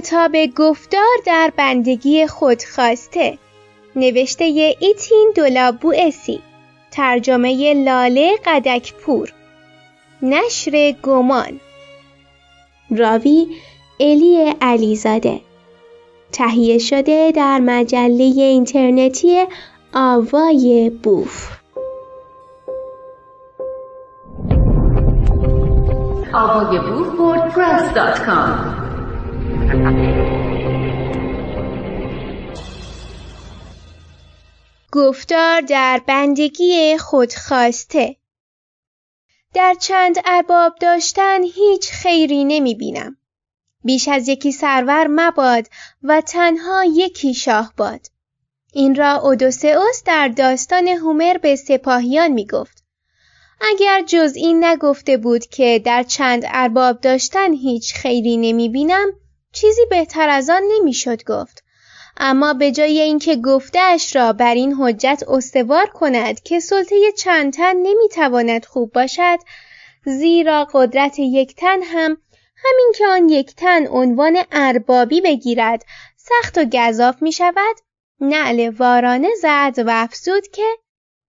کتاب گفتار در بندگی خودخواسته نوشته اتین دو لابوئسی، ترجمه لاله قدکپور، نشر گمان، راوی الی علیزاده، تهیه شده در مجله اینترنتی آوای بوف. آوای بوف wordpress.com. گفتار در بندگی خودخواسته. در چند ارباب داشتن هیچ خیری نمی بینم. بیش از یکی سرور مباد و تنها یکی شاه باد. این را اودیسئوس در داستان هومر به سپاهیان می گفت. اگر جز این نگفته بود که در چند ارباب داشتن هیچ خیری نمی بینم، چیزی بهتر از آن نمی شد گفت. اما به جای اینکه گفته‌اش را بر این حجت استوار کند که سلطه چند تن نمیتواند خوب باشد، زیرا قدرت یک تن هم همین که آن یک تن عنوان اربابی بگیرد سخت و گزاف می شود، نعل وارانه زد و افزود که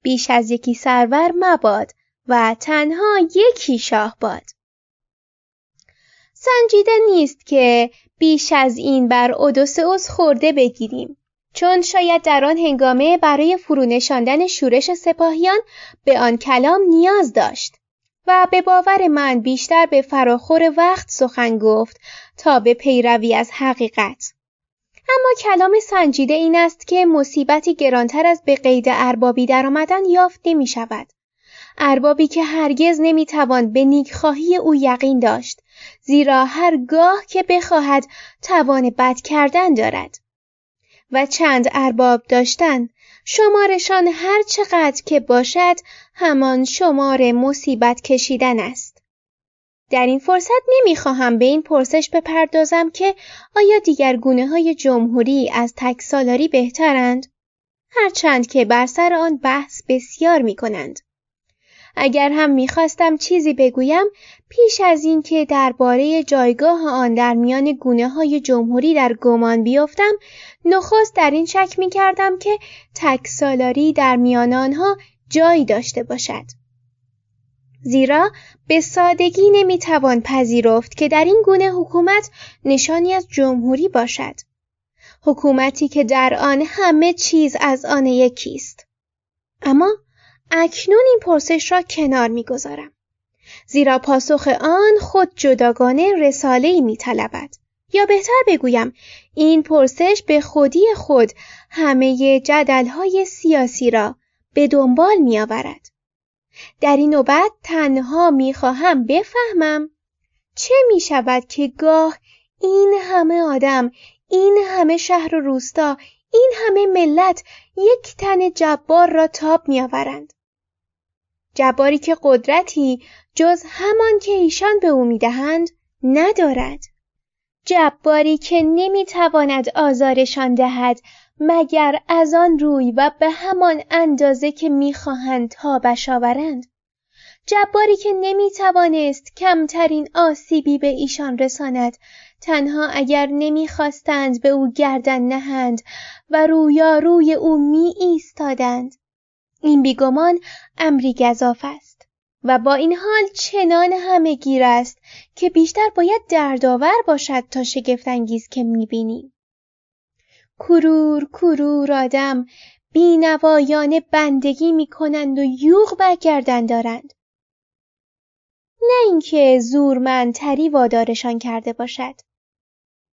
بیش از یکی سرور مباد و تنها یکی شاه باد. سنجیده نیست که بیش از این بر اودیسئوس خورده بگیریم، چون شاید در آن هنگامه برای فرونشاندن شورش سپاهیان به آن کلام نیاز داشت و به باور من بیشتر به فراخور وقت سخن گفت تا به پیروی از حقیقت. اما کلام سنجیده این است که مصیبتی گرانتر از به قید اربابی درآمدن یافت نمی شود. اربابی که هرگز نمی توان به نیکخواهی او یقین داشت، زیرا هرگاه که بخواهد توان بد کردن دارد. و چند ارباب داشتن، شمارشان هر چقدر که باشد همان شمار مصیبت کشیدن است. در این فرصت نمیخواهم به این پرسش بپردازم که آیا دیگر گونه‌های جمهوری از تکسالاری بهترند؟ هرچند که بر سر آن بحث بسیار میکنند. اگر هم میخواستم چیزی بگویم، پیش از این که درباره جایگاه آن در میان گونه‌های جمهوری در گمان بیافتم، نخست در این شک می‌کردم که تکسالاری در میان آنها جایی داشته باشد. زیرا به سادگی نمی‌توان پذیرفت که در این گونه حکومت نشانی از جمهوری باشد. حکومتی که در آن همه چیز از آن یکیست. اما اکنون این پرسش را کنار می‌گذارم، زیرا پاسخ آن خود جداگانه رساله‌ای می‌طلبد، یا بهتر بگویم این پرسش به خودی خود همه جدل‌های سیاسی را به دنبال می‌آورد. در این نوبت تنها می‌خواهم بفهمم چه می‌شود که گاه این همه آدم، این همه شهر و روستا، این همه ملت یک تن جبار را تاب می‌آورند. جباری که قدرتی جز همان که ایشان به او می‌دهند ندارد. جباری که نمی‌تواند آزارشان دهد مگر از آن روی و به همان اندازه که می‌خواهند تابش آورند. جباری که نمی‌توانست کمترین آسیبی به ایشان رساند، تنها اگر نمی‌خواستند به او گردن نهند و رویاروی او می‌ایستادند. این بیگمان امری گزاف است و با این حال چنان همه گیر است که بیشتر باید دردآور باشد تا شگفت‌انگیز که می‌بینیم. کرور کرور آدم بی‌نوایانه بندگی می‌کنند و یوغ برگردن دارند، نه اینکه زورمندتری وادارشان کرده باشد،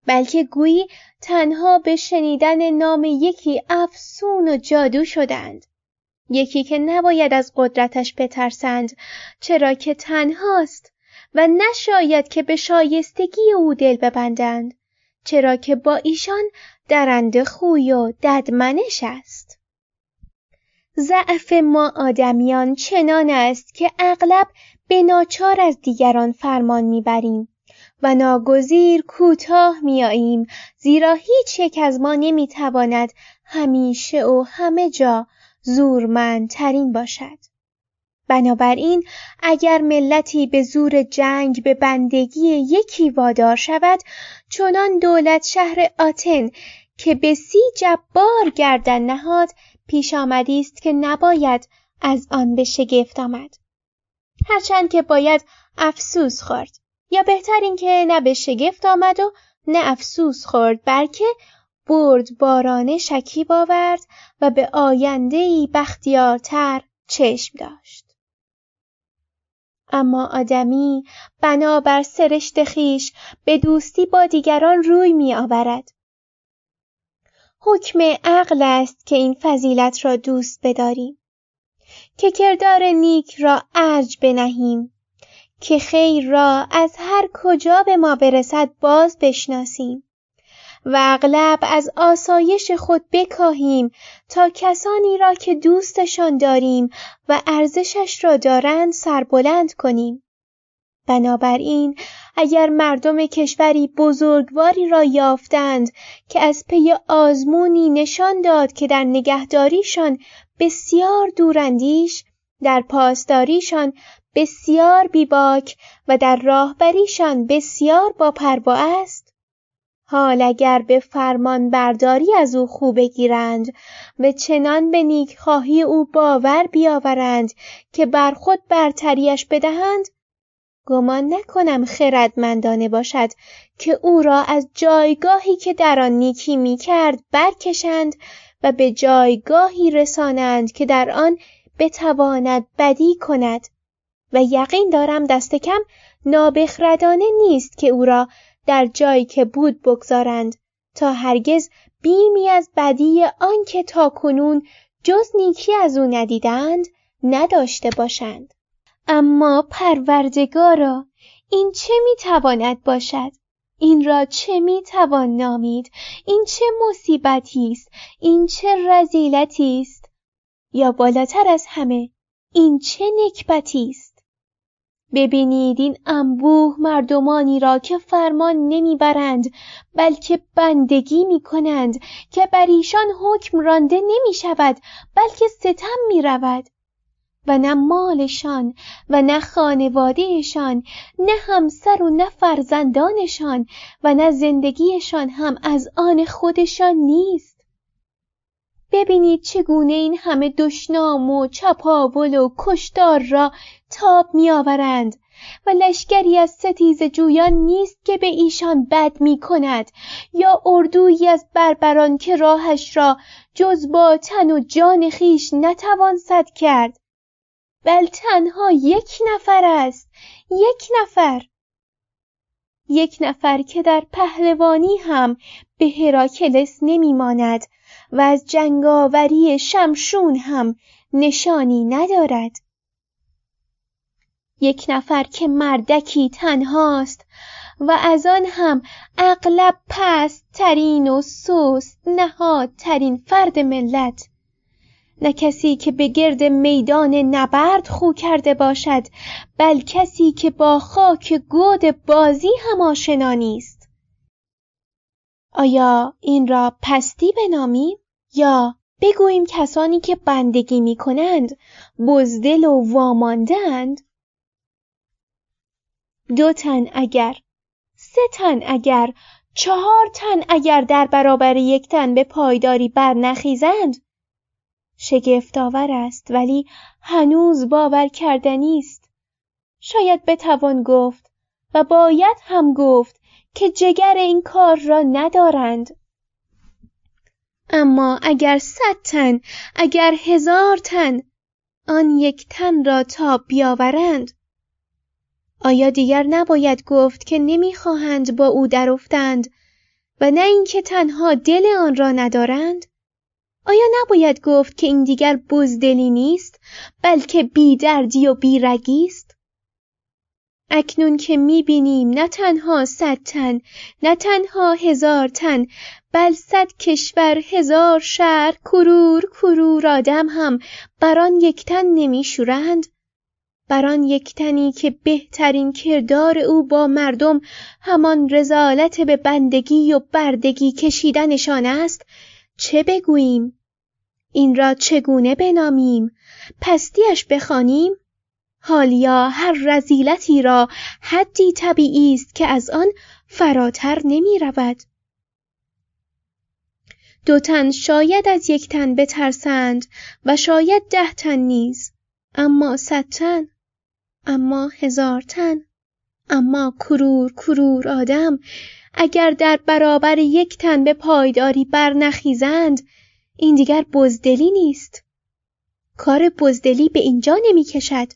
بلکه گویی تنها به شنیدن نام یکی افسون و جادو شدند، یکی که نباید از قدرتش بترسند، چرا که تنهاست و نشاید که به شایستگی او دل ببندند، چرا که با ایشان درنده خوی و ددمنش است. ضعف ما آدمیان چنان است که اغلب به ناچار از دیگران فرمان میبریم و ناگزیر کوتاه میاییم، زیرا هیچ یک از ما نمیتواند همیشه و همه جا زورمندترین باشد. بنابراین اگر ملتی به زور جنگ به بندگی یکی وادار شود، چنان دولت شهر آتن که به 30 جبار گردن نهاد پیش آمدی است که نباید از آن به شگفت آمد، هرچند که باید افسوس خورد، یا بهتر این که نه به شگفت آمد و نه افسوس خورد، بلکه بردبارانه شکیب آورد و به آینده‌ای بختیارتر چشم داشت. اما آدمی بنابر سرشت خویش به دوستی با دیگران روی می آورد. حکم عقل است که این فضیلت را دوست بداریم، که کردار نیک را ارج بنهیم، که خیر را از هر کجا به ما برسد باز بشناسیم و اغلب از آسایش خود بکاهیم تا کسانی را که دوستشان داریم و ارزشش را دارند سربلند کنیم. بنابراین اگر مردم کشوری بزرگواری را یافتند که از پی آزمونی نشان داد که در نگهداریشان بسیار دوراندیش، در پاسداریشان بسیار بیباک و در راهبریشان بسیار باپروا است، حال اگر به فرمان برداری از او خو بگیرند و چنان به نیکخواهی او باور بیاورند که بر خود برتریش بدهند، گمان نکنم خردمندانه باشد که او را از جایگاهی که در آن نیکی می‌کرد برکشند و به جایگاهی رسانند که در آن بتواند بدی کند، و یقین دارم دست کم نابخردانه نیست که او را در جایی که بود بگذارند تا هرگز بیمی از بدی آن که تا کنون جز نیکی از او ندیدند نداشته باشند. اما پروردگارا، این چه میتواند باشد؟ این را چه میتوان نامید؟ این چه مصیبتی است؟ این چه رذیلتی است؟ یا بالاتر از همه، این چه نکبتی است؟ ببینید این انبوه مردمانی را که فرمان نمیبرند بلکه بندگی میکنند، که بر ایشان حکم رانده نمیشود بلکه ستم میرود، و نه مالشان و نه خانوادهشان، نه همسر و نه فرزندانشان و نه زندگیشان هم از آن خودشان نیست. ببینید چگونه این همه دشنام و چپاول و کشتار را تاب می آورند و لشکری از ستیزه جویان نیست که به ایشان بد می کند، یا اردویی از بربران که راهش را جز با تن و جان خیش نتوان سد کرد، بل تنها یک نفر است، یک نفر که در پهلوانی هم به هراکلس نمی ماند و از جنگاوری شمشون هم نشانی ندارد، یک نفر که مردکی تنهاست و از آن هم اغلب پست ترین و سست نهاد ترین فرد ملت، نه کسی که به گرد میدان نبرد خو کرده باشد، بل کسی که با خاک گود بازی هم آشنا نیست. آیا این را پستی بنامیم؟ یا بگوییم کسانی که بندگی می کنند بزدل و واماندند؟ دو تن اگر، سه تن اگر، 4 تن اگر در برابر یک تن به پایداری برنخیزند، شگفت‌آور است ولی هنوز باور کردنی است. شاید بتوان گفت و باید هم گفت که جگر این کار را ندارند. اما اگر 100 تن، اگر 1000 تن آن یک تن را تا بیاورند، آیا دیگر نباید گفت که نمی‌خواهند با او درافتند و نه اینکه تنها دل آن را ندارند؟ آیا نباید گفت که این دیگر بزدلی نیست بلکه بی‌دردی و بی‌رگی است؟ اکنون که می‌بینیم نه تنها 100 تن، نه تنها 1000 تن، بل 100 کشور، 1000 شهر، کرور آدم هم بر آن یک تن نمی‌شورند، بر آن یک تنی که بهترین کردار او با مردم همان رسالت به بندگی و بردگی کشیدنشان است، چه بگوییم؟ این را چگونه بنامیم؟ پستیش بخوانیم حالیا هر رذیلتی را حدی طبیعی است که از آن فراتر نمی رود. دو تن شاید از یک تن بترسند و شاید 10 تن نیز، اما 100 تن، اما 1000 تن، اما کرور کرور آدم اگر در برابر یک تن به پایداری برنخیزند، این دیگر بزدلی نیست. کار بزدلی به اینجا نمی کشد،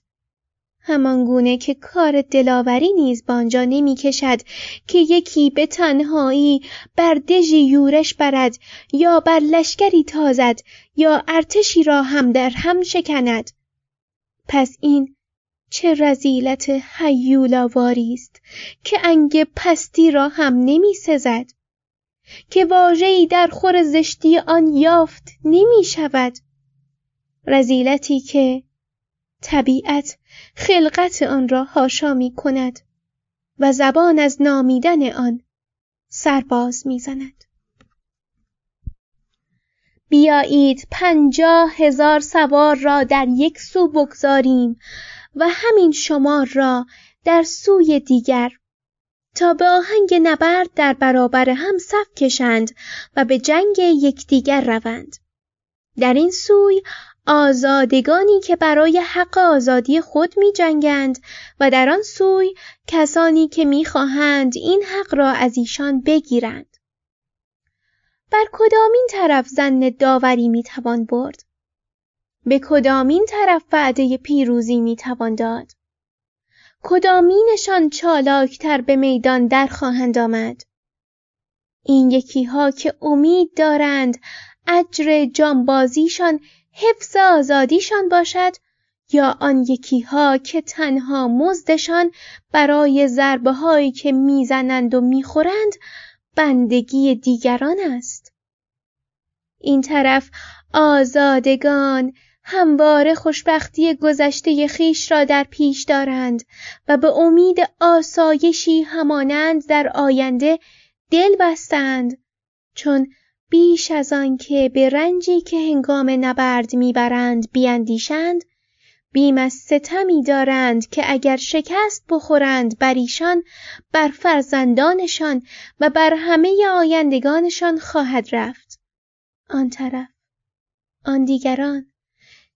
همانگونه که کار دلاوری نیز به آنجا نمی کشد که یکی به تنهایی بر دژی یورش برد یا بر لشکری تازد یا ارتشی را هم در هم شکند. پس این چه رذیلت هیولاواری است که انگ پستی را هم نمی سزد، که واژه‌ای در خور زشتی آن یافت نمی شود. رذیلتی که طبیعت خلقت آن را حاشا می کند و زبان از نامیدن آن سرباز می زند. بیایید 50,000 سوار را در یک سو بگذاریم و همین شمار را در سوی دیگر، تا به آهنگ نبرد در برابر هم صف کشند و به جنگ یکدیگر روند. در این سوی آزادگانی که برای حق آزادی خود می جنگند و در آن سوی کسانی که می خواهند این حق را از ایشان بگیرند. بر کدامین طرف ظن داوری می توان برد؟ به کدامین طرف وعده پیروزی می توان داد؟ کدامینشان چالاکتر به میدان در خواهند آمد؟ این یکی ها که امید دارند اجر جانبازیشان حفظ آزادیشان باشد، یا آن یکی ها که تنها مزدشان برای ضربه هایی که میزنند و میخورند بندگی دیگران است. این طرف آزادگان همواره خوشبختی گذشته خویش را در پیش دارند و به امید آسایشی همانند در آینده دل بستند، چون بیش از آن که به رنجی که هنگام نبرد میبرند بیاندیشند، بیم از ستمی دارند که اگر شکست بخورند بر ایشان، بر فرزندانشان و بر همه آیندگانشان خواهد رفت. آن طرف، آن دیگران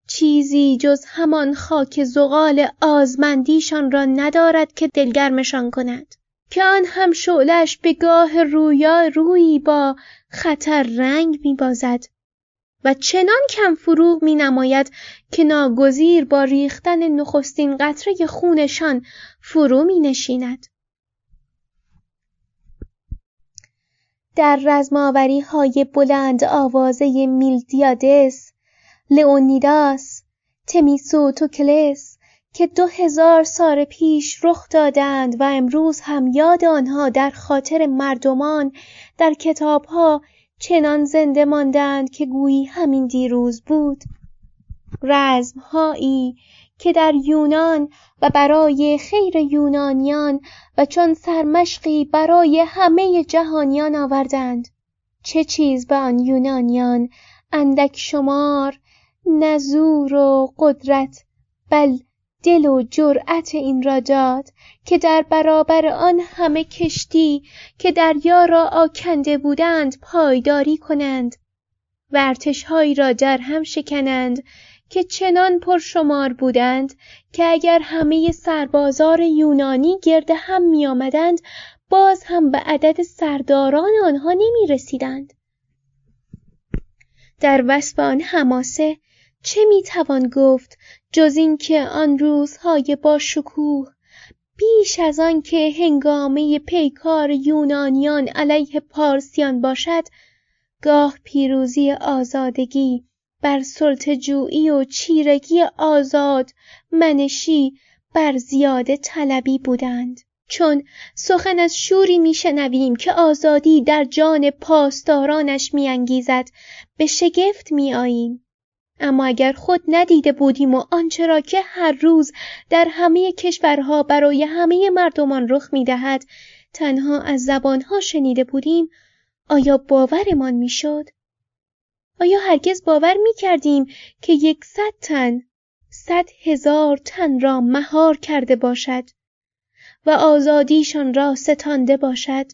چیزی جز همان خاک زغال آزمندیشان را ندارد که دلگرمشان کند، که آن هم شعلش به گاه رویا رویی با خطر رنگ می بازد و چنان کم فروغ می نماید که ناگزیر با ریختن نخستین قطره خونشان فرو می نشیند. در رزماوری های بلند آوازه میلتیادس، لئونیداس، تمیستوکلس که 2000 سال پیش رخ دادند و امروز هم یاد آنها در خاطر مردمان در کتابها چنان زنده ماندند که گویی همین دیروز بود. رزمهایی که در یونان و برای خیر یونانیان و چون سرمشقی برای همه جهانیان آوردند. چه چیز به آن یونانیان اندک شمار، نزور و قدرت، بل دل و جرأت این را داد که در برابر آن همه کشتی که دریا را آکنده بودند پایداری کنند و ارتش‌هایی را در هم شکنند که چنان پرشمار بودند که اگر همه سربازار یونانی گرد هم می آمدند باز هم به عدد سرداران آنها نمی رسیدند. در وصف آن حماسه چه می توان گفت جز این که آن روزهای با شکوه بیش از آن که هنگامه پیکار یونانیان علیه پارسیان باشد، گاه پیروزی آزادگی بر سلطه‌جویی و چیرگی آزاد منشی بر زیاده طلبی بودند. چون سخن از شوری میشنویم که آزادی در جان پاسدارانش میانگیزد به شگفت میآییم، اما اگر خود ندیده بودیم و آنچه را که هر روز در همه کشورها برای همه مردمان رخ می‌دهد تنها از زبانها شنیده بودیم، آیا باورمان می‌شد؟ آیا هرگز باور می‌کردیم که 100 تن 100,000 تن را مهار کرده باشد و آزادیشان را ستانده باشد.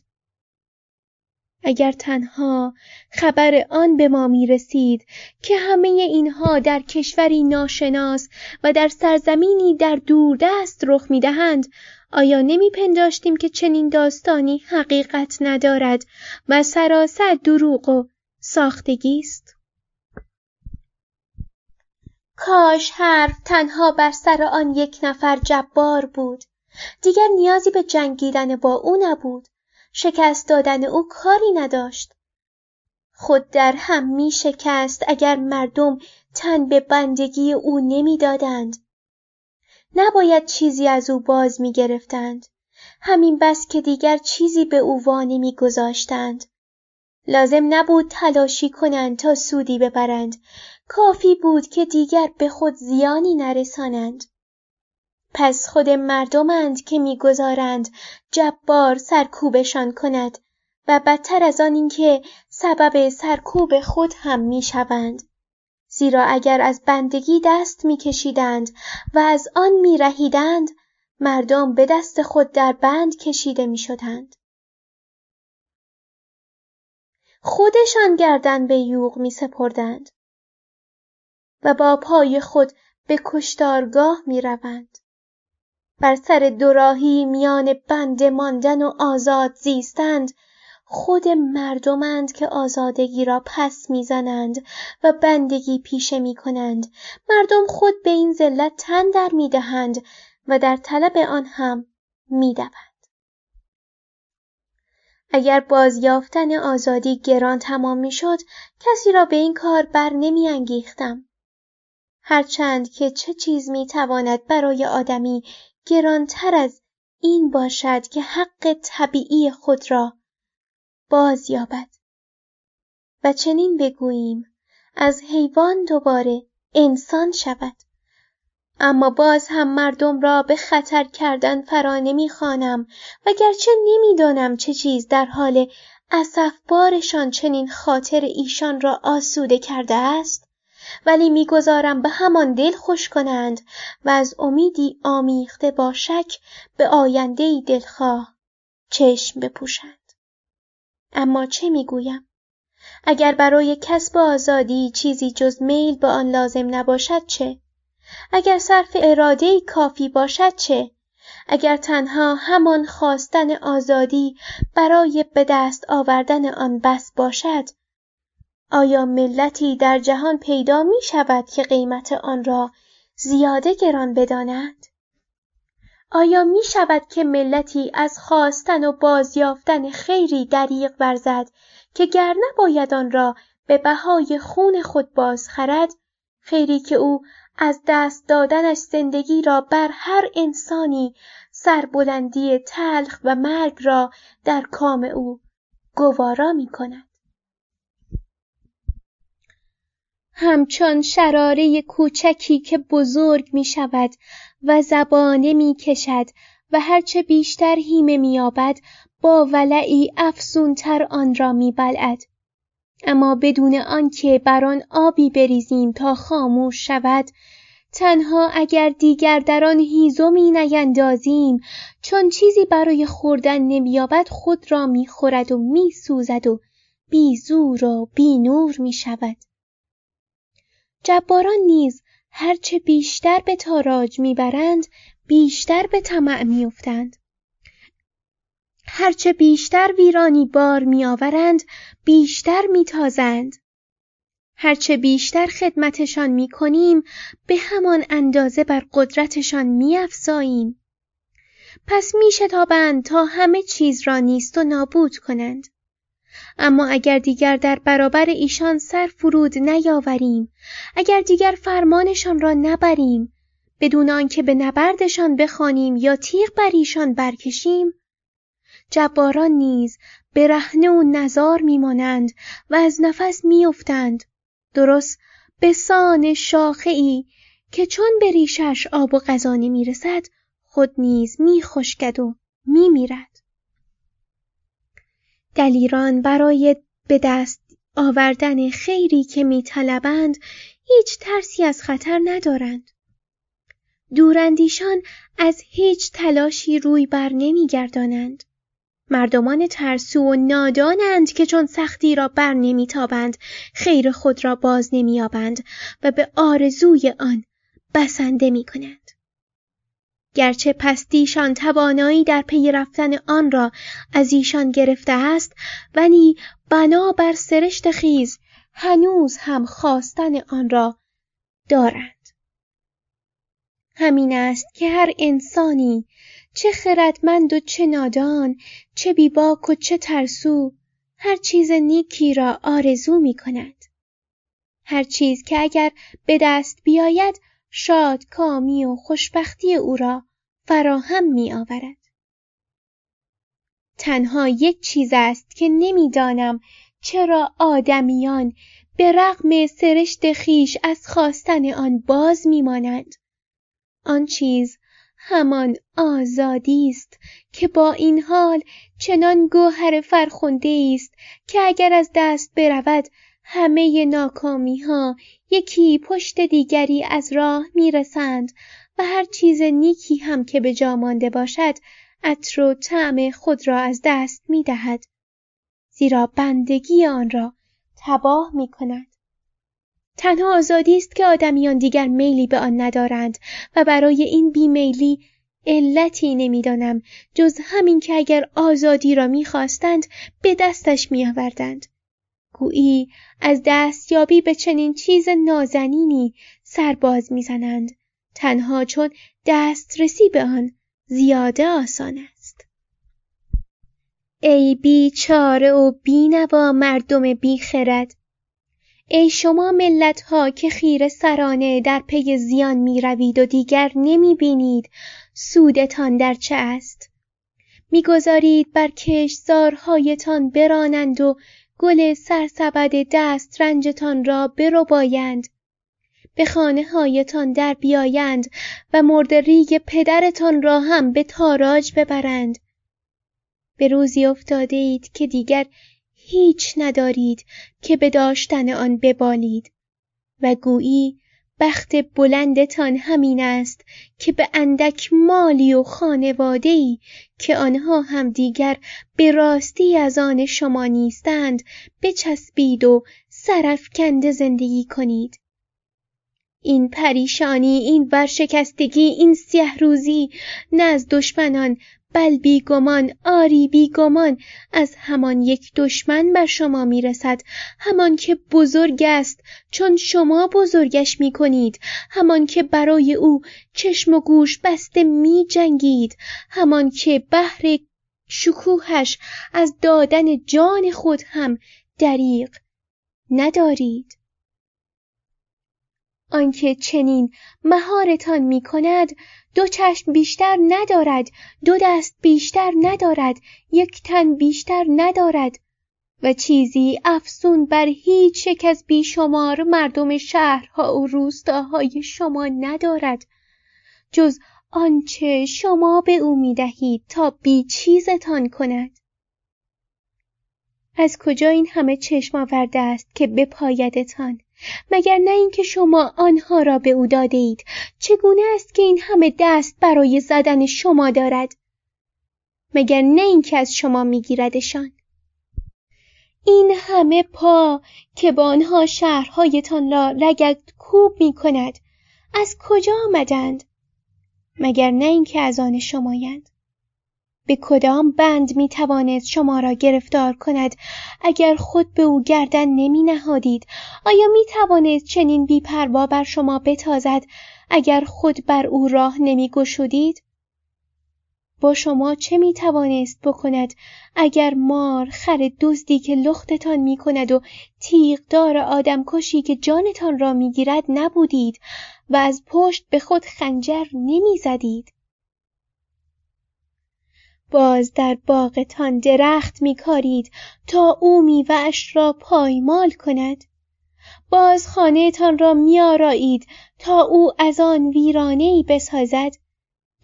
اگر تنها خبر آن به ما می رسید که همه اینها در کشوری ناشناس و در سرزمینی در دوردست رخ می دهند، آیا نمی پنداشتیم که چنین داستانی حقیقت ندارد و سراسر دروغ و ساختگی است؟ کاش حرف تنها بر سر آن یک نفر جبار بود. دیگر نیازی به جنگیدن با او نبود. شکست دادن او کاری نداشت. خود در هم می شکست اگر مردم تن به بندگی او نمی دادند. نباید چیزی از او باز می گرفتند. همین بس که دیگر چیزی به او وانه می گذاشتند. لازم نبود تلاشی کنند تا سودی ببرند. کافی بود که دیگر به خود زیانی نرسانند. پس خود مردمند که میگذارند جبار سرکوبشان کند و بدتر از آن اینکه سبب سرکوب خود هم میشوند. زیرا اگر از بندگی دست میکشیدند و از آن میرهیدند، مردم به دست خود در بند کشیده میشدند. خودشان گردن به یوغ میسپردند و با پای خود به کشتارگاه میروند. بر سر دوراهی میان بند ماندن و آزاد زیستند، خود مردمند که آزادگی را پس میزنند و بندگی پیشه میکنند. مردم خود به این ذلت تن در میدهند و در طلب آن هم میدوند. اگر بازیافتن آزادی گران تمام میشد، کسی را به این کار بر نمیانگیختم. هرچند که چه چیز میتواند برای آدمی گرانتر از این باشد که حق طبیعی خود را باز یابد. و چنین بگوییم از حیوان دوباره انسان شود. اما باز هم مردم را به خطر کردن فرا نمیخوانم و گرچه نمیدانم چه چیز در حال اسفبارشان چنین خاطر ایشان را آسوده کرده است، ولی میگذارم به همان دل خوش کنند و از امیدی آمیخته با شک به آینده‌ای دلخواه چشم بپوشند. اما چه میگویم؟ اگر برای کسب آزادی چیزی جز میل به آن لازم نباشد چه؟ اگر صرف اراده‌ای کافی باشد چه؟ اگر تنها همان خواستن آزادی برای به دست آوردن آن بس باشد، آیا ملتی در جهان پیدا می شود که قیمت آن را زیاده گران بداند؟ آیا می شود که ملتی از خواستن و بازیافتن خیری دریغ ورزد که گر نباید آن را به بهای خون خود بازخرد، خیری که او از دست دادنش زندگی را بر هر انسانی سربلندی تلخ و مرگ را در کام او گوارا می کند؟ همچون شراره کوچکی که بزرگ می شود و زبانه می کشد و هرچه بیشتر هیمه می یابد، با ولعی افزونتر آن را می بلعد. اما بدون آنکه بر آن آبی بریزیم تا خاموش شود، تنها اگر دیگر در آن هیزمی نیندازیم، چون چیزی برای خوردن نمی یابد خود را می خورد و می سوزد و بی زور و بی نور می شود. جباران نیز هرچه بیشتر به تاراج میبرند، بیشتر به طمع میافتند. هرچه بیشتر ویرانی بار میآورند، بیشتر میتازند. هرچه بیشتر خدمتشان میکنیم، به همان اندازه بر قدرتشان میافزاییم. پس میشتابند تا همه چیز را نیست و نابود کنند. اما اگر دیگر در برابر ایشان سر فرود نیاوریم، اگر دیگر فرمانشان را نبریم، بدون آنکه به نبردشان بخوانیم یا تیغ بر ایشان برکشیم، جباران نیز برهنه و نزار میمانند و از نفس میافتند، درست به سان شاخه‌ای که چون به ریشش آب و غذا نمیرسد، خود نیز میخشکد و میمیرد. دلیران برای به دست آوردن خیری که می طلبند هیچ ترسی از خطر ندارند. دوراندیشان از هیچ تلاشی روی بر نمیگردانند. مردمان ترسو و نادانند که چون سختی را بر نمیتابند خیر خود را باز نمییابند و به آرزوی آن بسنده میکنند. گرچه پستیشان توانایی در پی رفتن آن را از ایشان گرفته است، ولی بنا بر سرشت خیز هنوز هم خواستن آن را دارند. همین است که هر انسانی، چه خردمند و چه نادان، چه بیباک و چه ترسو، هر چیز نیکی را آرزو می کند. هر چیز که اگر به دست بیاید شادکامی و خوشبختی او را فراهم می آورد. تنها یک چیز است که نمی دانم چرا آدمیان به رغم سرشت خیش از خواستن آن باز می مانند. آن چیز همان آزادی است که با این حال چنان گوهر فرخنده است که اگر از دست برود همه ناکامی ها یکی پشت دیگری از راه میرسند و هر چیز نیکی هم که به جا مانده باشد عطر و طعم خود را از دست می دهد، زیرا بندگی آن را تباه می کند. تنها آزادی است که آدمیان دیگر میلی به آن ندارند و برای این بیمیلی علتی نمیدانم جز همین که اگر آزادی را میخواستند به دستش میآوردند. گویی از دستیابی به چنین چیز نازنینی سرباز میزنند، تنها چون دسترسی به آن زیاده آسان است. ای بیچاره و بینوا مردم بیخرد! ای شما ملت‌ها که خیره سرانه در پی زیان می‌روید و دیگر نمی‌بینید سودتان در چه است. می‌گذارید بر کشتزارهایتان برانند و گل سرسبد دست رنجتان را بربایند، به خانه‌هایتان در بیایند و مرد ریگ پدرتان را هم به تاراج ببرند. به روزی افتاده اید که دیگر هیچ ندارید که به داشتن آن ببالید و گویی بخت بلندتان همین است که به اندک مالی و خانواده‌ای که آنها هم دیگر به راستی از آن شما نیستند بچسبید و سرفکنده زندگی کنید. این پریشانی، این ورشکستگی، این سیه‌روزی نه از دشمنان بل بیگمان، آری بیگمان از همان یک دشمن بر شما میرسد، همان که بزرگ است چون شما بزرگش میکنید، همان که برای او چشم و گوش بسته میجنگید، همان که بهر شکوهش از دادن جان خود هم دریغ ندارید. آنکه چنین مهارتان می کند دو چشم بیشتر ندارد، دو دست بیشتر ندارد، یک تن بیشتر ندارد و چیزی افسون بر هیچ یک از بیشمار مردم شهرها و روستاهای شما ندارد جز آنچه شما به او می دهید تا بی چیزتان کند. از کجا این همه چشم آورده است که بپایدتان؟ مگر نه اینکه شما آنها را به او داده اید؟ چگونه است که این همه دست برای زدن شما دارد؟ مگر نه اینکه از شما میگیردشان؟ این همه پا که با آنها شهرهایتان را رگت کوب میکند از کجا آمدند؟ مگر نه اینکه از آن شمایند؟ به کدام بند میتواند شما را گرفتار کند اگر خود به او گردن نمی نهادید؟ آیا میتواند چنین بیپروا بر شما بتازد اگر خود بر او راه نمی گشودید؟ با شما چه میتوانست بکند اگر مار، خر دزدی که لختتان میکند و تیغدار آدم کشی که جانتان را میگیرد نبودید و از پشت به خود خنجر نمیزدید؟ باز در باغتان درخت میکارید تا او میوه‌اش را پایمال کند. باز خانه‌تان را میآرایید تا او از آن ویرانه‌ای بسازد.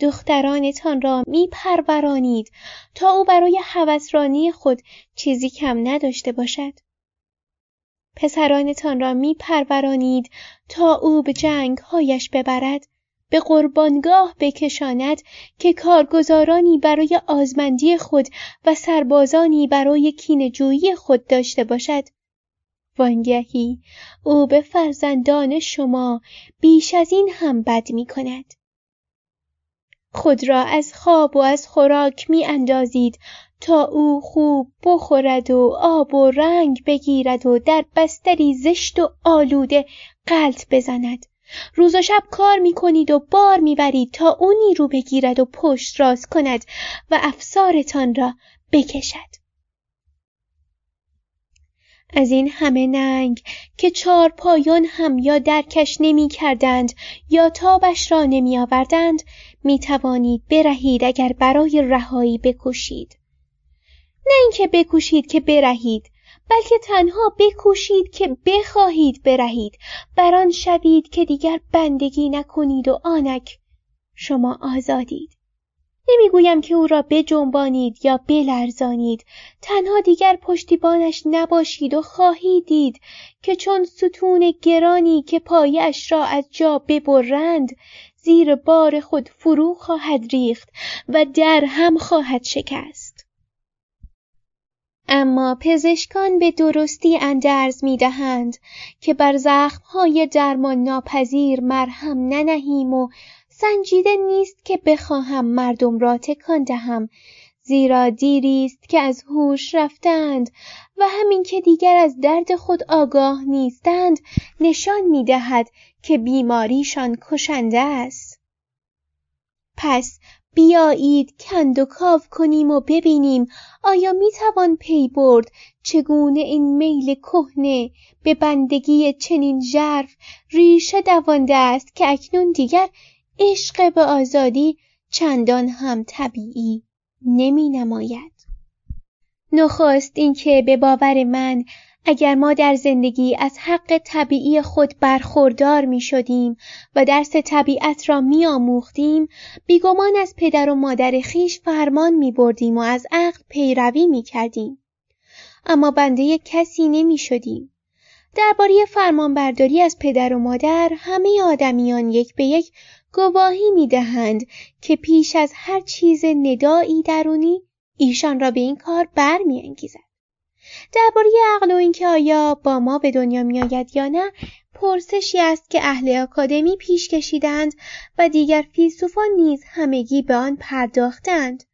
دخترانتان را میپرورانید تا او برای هوسرانی خود چیزی کم نداشته باشد. پسرانتان را میپرورانید تا او به جنگ‌هایش ببرد به قربانگاه بکشاند که کارگزارانی برای آزمندی خود و سربازانی برای کینه‌جویی خود داشته باشد. وانگهی او به فرزندان شما بیش از این هم بد می کند. خود را از خواب و از خوراک می اندازید تا او خوب بخورد و آب و رنگ بگیرد و در بستری زشت و آلوده غلت بزند. روز و شب کار می کنید و بار می برید تا او نیرو بگیرد و پشت راست کند و افسارتان را بکشد. از این همه ننگ که چار پایان هم یا درکش نمی کردند یا تابش را نمی آوردند می توانید برهید اگر برای رهایی بکوشید. نه اینکه بکوشید که برهید، بلکه تنها بکوشید که بخواهید برهید، بران شوید که دیگر بندگی نکنید و آنک شما آزادید. نمیگویم که او را بجنبانید یا بلرزانید، تنها دیگر پشتیبانش نباشید و خواهید دید که چون ستون گرانی که پایش را از جا ببرند زیر بار خود فرو خواهد ریخت و در هم خواهد شکست. اما پزشکان به درستی اندرز می دهند که بر زخم‌های درمان ناپذیر مرهم ننهیم و سنجیده نیست که بخواهم مردم را تکان دهم، زیرا دیریست که از هوش رفتند و همین که دیگر از درد خود آگاه نیستند نشان می دهد که بیماریشان کشنده است. پس بیایید کند و کاو کنیم و ببینیم آیا می توان پی برد چگونه این میل کهنه به بندگی چنین ژرف ریشه دوانده است که اکنون دیگر عشق به آزادی چندان هم طبیعی نمی نماید. نخست اینکه به باور من اگر ما در زندگی از حق طبیعی خود برخوردار می شدیم و درس طبیعت را می آموختیم، بیگمان از پدر و مادر خیش فرمان می بردیم و از عقل پیروی می کردیم. اما بنده کسی نمی شدیم. درباره فرمانبرداری از پدر و مادر همه آدمیان یک به یک گواهی می دهند که پیش از هر چیز ندایی درونی ایشان را به این کار بر می انگیزد. درباره عقل و اینکه آیا با ما به دنیا می آید یا نه پرسشی است که اهل آکادمی پیش کشیدند و دیگر فیلسوفان نیز همگی به آن پرداختند.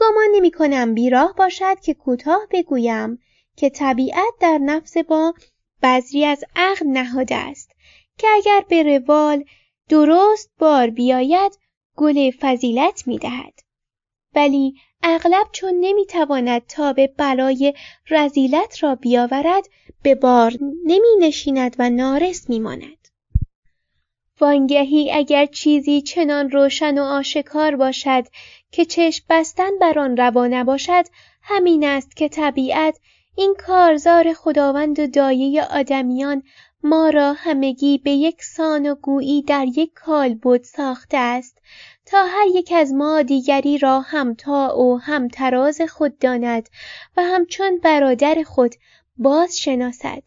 گمان نمی کنم بیراه باشد که کوتاه بگویم که طبیعت در نفس با بذری از عقل نهاده است که اگر به روال درست بار بیاید گل فضیلت می دهد. ولی اغلب چون نمی تواند تاب بلای رذیلت را بیاورد به بار نمی نشیند و نارس می ماند. وانگهی اگر چیزی چنان روشن و آشکار باشد که چشم بستن بر آن روا نباشد، همین است که طبیعت این کارزار خداوند و دایه آدمیان ما را همگی به یک سان و گویی در یک کالبد ساخته است تا هر یک از ما دیگری را همتا و همتراز خود داند و همچون برادر خود باز شناسد.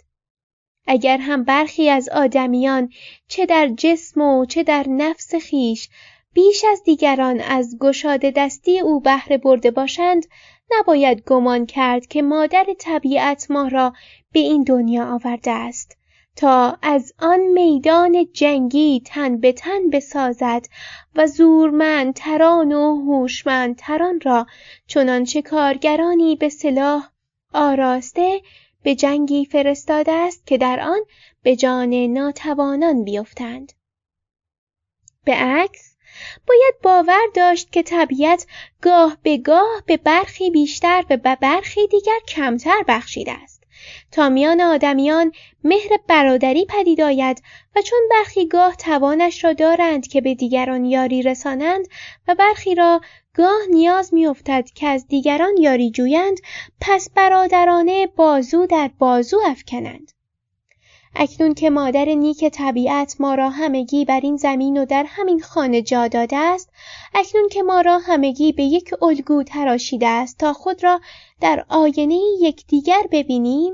اگر هم برخی از آدمیان چه در جسم و چه در نفس خیش بیش از دیگران از گشاده دستی او بهره برده باشند، نباید گمان کرد که مادر طبیعت ما را به این دنیا آورده است تا از آن میدان جنگی تن به تن بسازد و زورمندتران و هوشمندتران را چنانچه کارگرانی به سلاح آراسته به جنگی فرستاده است که در آن به جان ناتوانان بیفتند. به عکس باید باور داشت که طبیعت گاه به گاه به برخی بیشتر و به برخی دیگر کمتر بخشیده است تا میان آدمیان مهر برادری پدید آید و چون برخی گاه توانش را دارند که به دیگران یاری رسانند و برخی را گاه نیاز می‌افتد که از دیگران یاری جویند، پس برادرانه بازو در بازو افکنند. اکنون که مادر نیک طبیعت ما را همگی بر این زمین و در همین خانه جا داده است، اکنون که ما را همگی به یک الگو تراشیده است تا خود را در آینه یکدیگر ببینیم،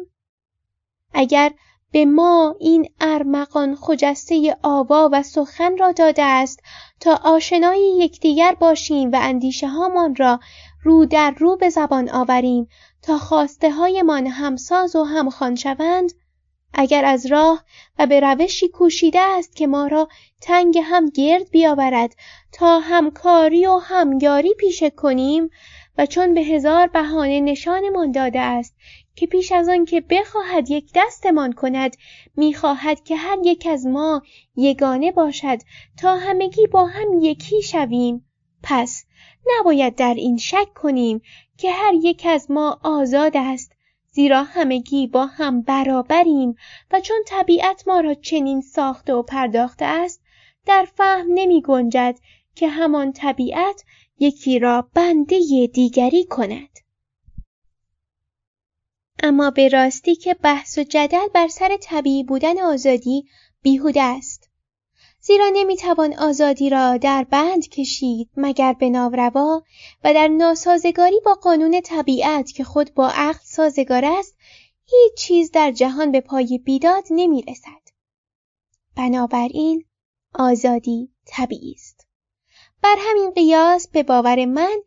اگر به ما این ارمغان خجسته آوا و سخن را داده است تا آشنای یکدیگر باشیم و اندیشه هامان را رو در رو به زبان آوریم تا خواسته هایمان همساز و همخوان شوند، اگر از راه و به روشی کوشیده است که ما را تنگ هم گرد بیاورد تا همکاری و همیاری پیشه کنیم و چون به هزار بهانه نشانمان داده است که پیش از آن که بخواهد یک دستمان کند میخواهد که هر یک از ما یگانه باشد تا همگی با هم یکی شویم، پس نباید در این شک کنیم که هر یک از ما آزاد است، زیرا همگی با هم برابریم و چون طبیعت ما را چنین ساخته و پرداخته است در فهم نمی گنجد که همان طبیعت یکی را بنده دیگری کند. اما به راستی که بحث و جدل بر سر طبیعی بودن آزادی بیهوده است، زیرا نمیتوان آزادی را در بند کشید مگر به ناروا و در ناسازگاری با قانون طبیعت که خود با عقل سازگار است هیچ چیز در جهان به پای بیداد نمیرسد. بنابراین آزادی طبیعی است. بر همین قیاس به باور من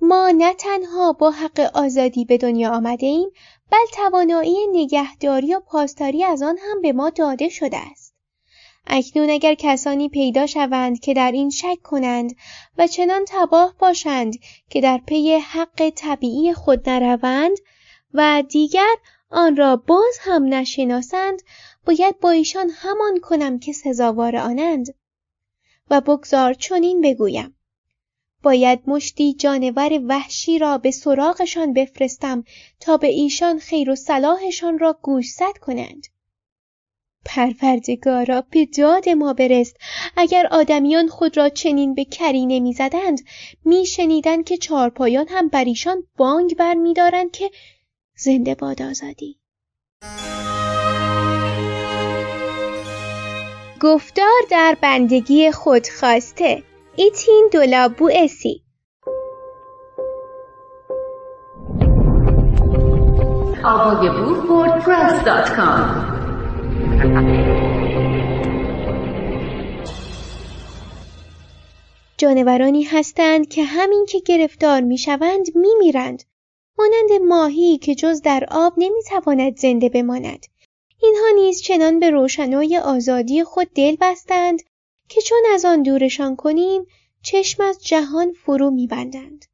ما نه تنها با حق آزادی به دنیا آمده ایم بل توانایی نگهداری و پاسداری از آن هم به ما داده شده است. اکنون اگر کسانی پیدا شوند که در این شک کنند و چنان تباه باشند که در پی حق طبیعی خود نروند و دیگر آن را باز هم نشناسند، باید با ایشان همان کنم که سزاوار آنند. و بگذار چنین بگویم: باید مشتی جانور وحشی را به سراغشان بفرستم تا به ایشان خیر و صلاحشان را گوشزد کنند. پروردگارا به داد ما برست، اگر آدمیان خود را چنین به کرینه می زدند می شنیدند که چارپایان هم بر ایشان بانگ بر می دارند که زنده باد آزادی. گفتار در بندگی خود خواسته، اتین دو لابوئسی. جانورانی هستند که همین که گرفتار می شوند می میرند، مانند ماهی که جز در آب نمی تواند زنده بماند. اینها نیز چنان به روشنای آزادی خود دل بستند که چون از آن دورشان کنیم چشم از جهان فرو می‌بندند.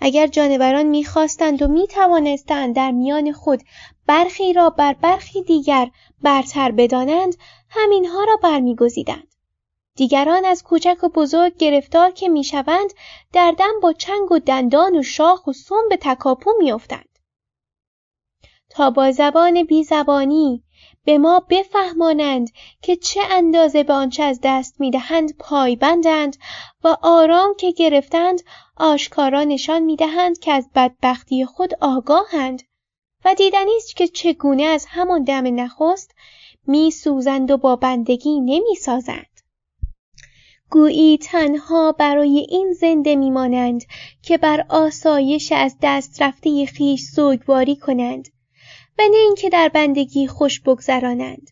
اگر جانوران می‌خواستند و می‌توانستند در میان خود برخی را بر برخی دیگر برتر بدانند، همینها را برمی‌گزیدند. دیگران از کوچک و بزرگ گرفتار که می‌شوند، در دم با چنگ و دندان و شاخ و سم به تکاپو می‌افتند تا با زبان بی‌زبانی به ما بفهمانند که چه اندازه به آنچه از دست می‌دهند پایبندند و آرام که گرفتند آشکارا نشان می‌دهند که از بدبختی خود آگاهند و دیدنی است که چگونه از همان دم نخست می‌سوزند و با بندگی نمی‌سازند. گویی تنها برای این زنده می‌مانند که بر آسایش از دست رفته خویش سوگواری کنند و نه این که در بندگی خوش بگذرانند.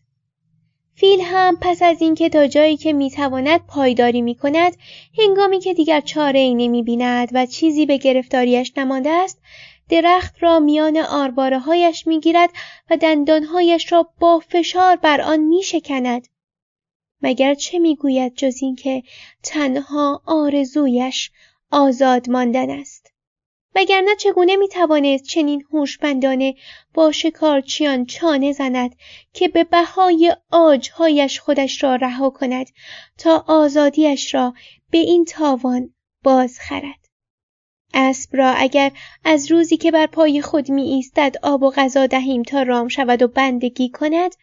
فیل هم پس از اینکه تا جایی که میتواند پایداری میکند، هنگامی که دیگر چاره ای نمیبیند و چیزی به گرفتاریش نمانده است، درخت را میان آرواره هایش میگیرد و دندانهایش را با فشار بر آن میشکند. مگر چه میگوید جز این که تنها آرزویش آزاد ماندن است؟ وگرنه چگونه میتواند چنین هوشمندانه با شکارچیان چانه زند که به بهای عاج‌هایش خودش را رها کند تا آزادیش را به این تاوان بازخرد؟ اسب را اگر از روزی که بر پای خود می ایستد آب و غذا دهیم تا رام شود و بندگی کند،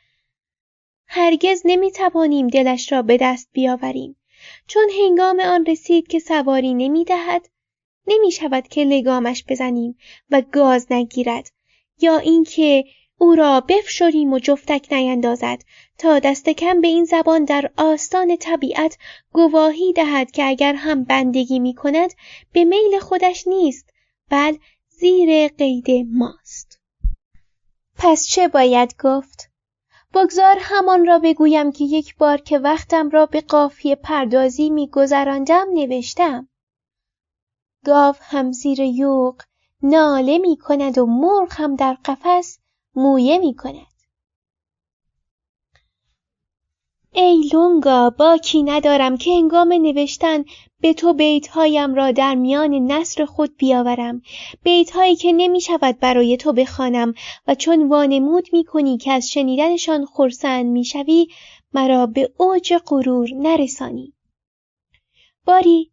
هرگز نمیتوانیم دلش را به دست بیاوریم، چون هنگام آن رسید که سواری نمیدهد، نمی شود که لگامش بزنیم و گاز نگیرد یا اینکه او را بفشریم و جفتک نیندازد تا دست کم به این زبان در آستان طبیعت گواهی دهد که اگر هم بندگی می کند به میل خودش نیست بل زیر قید ماست. پس چه باید گفت؟ بگذار همان را بگویم که یک بار که وقتم را به قافیه پردازی می‌گذراندم نوشتم. گاو هم زیر یوغ ناله می‌کند و مرغ هم در قفس مویه می‌کند. ای لونگا، باکی ندارم که هنگام نوشتن به تو بیت‌هایم را در میان نثر خود بیاورم، بیت‌هایی که نمی‌شود برای تو بخوانم و چون وانمود می‌کنی که از شنیدنشان خرسند می‌شوی، مرا به اوج غرور نرسانی. باری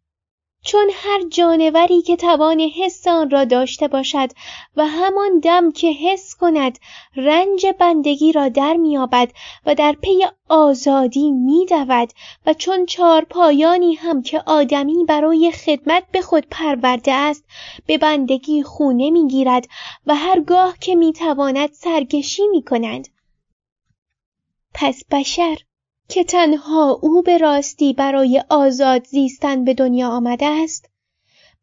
چون هر جانوری که توان حس آن را داشته باشد و همان دم که حس کند رنج بندگی را در می‌یابد و در پی آزادی می‌دود و چون چارپایانی هم که آدمی برای خدمت به خود پرورده است به بندگی خونه می‌گیرد و هرگاه که می‌تواند سرکشی می‌کنند، پس بشر که تنها او به راستی برای آزاد زیستن به دنیا آمده است،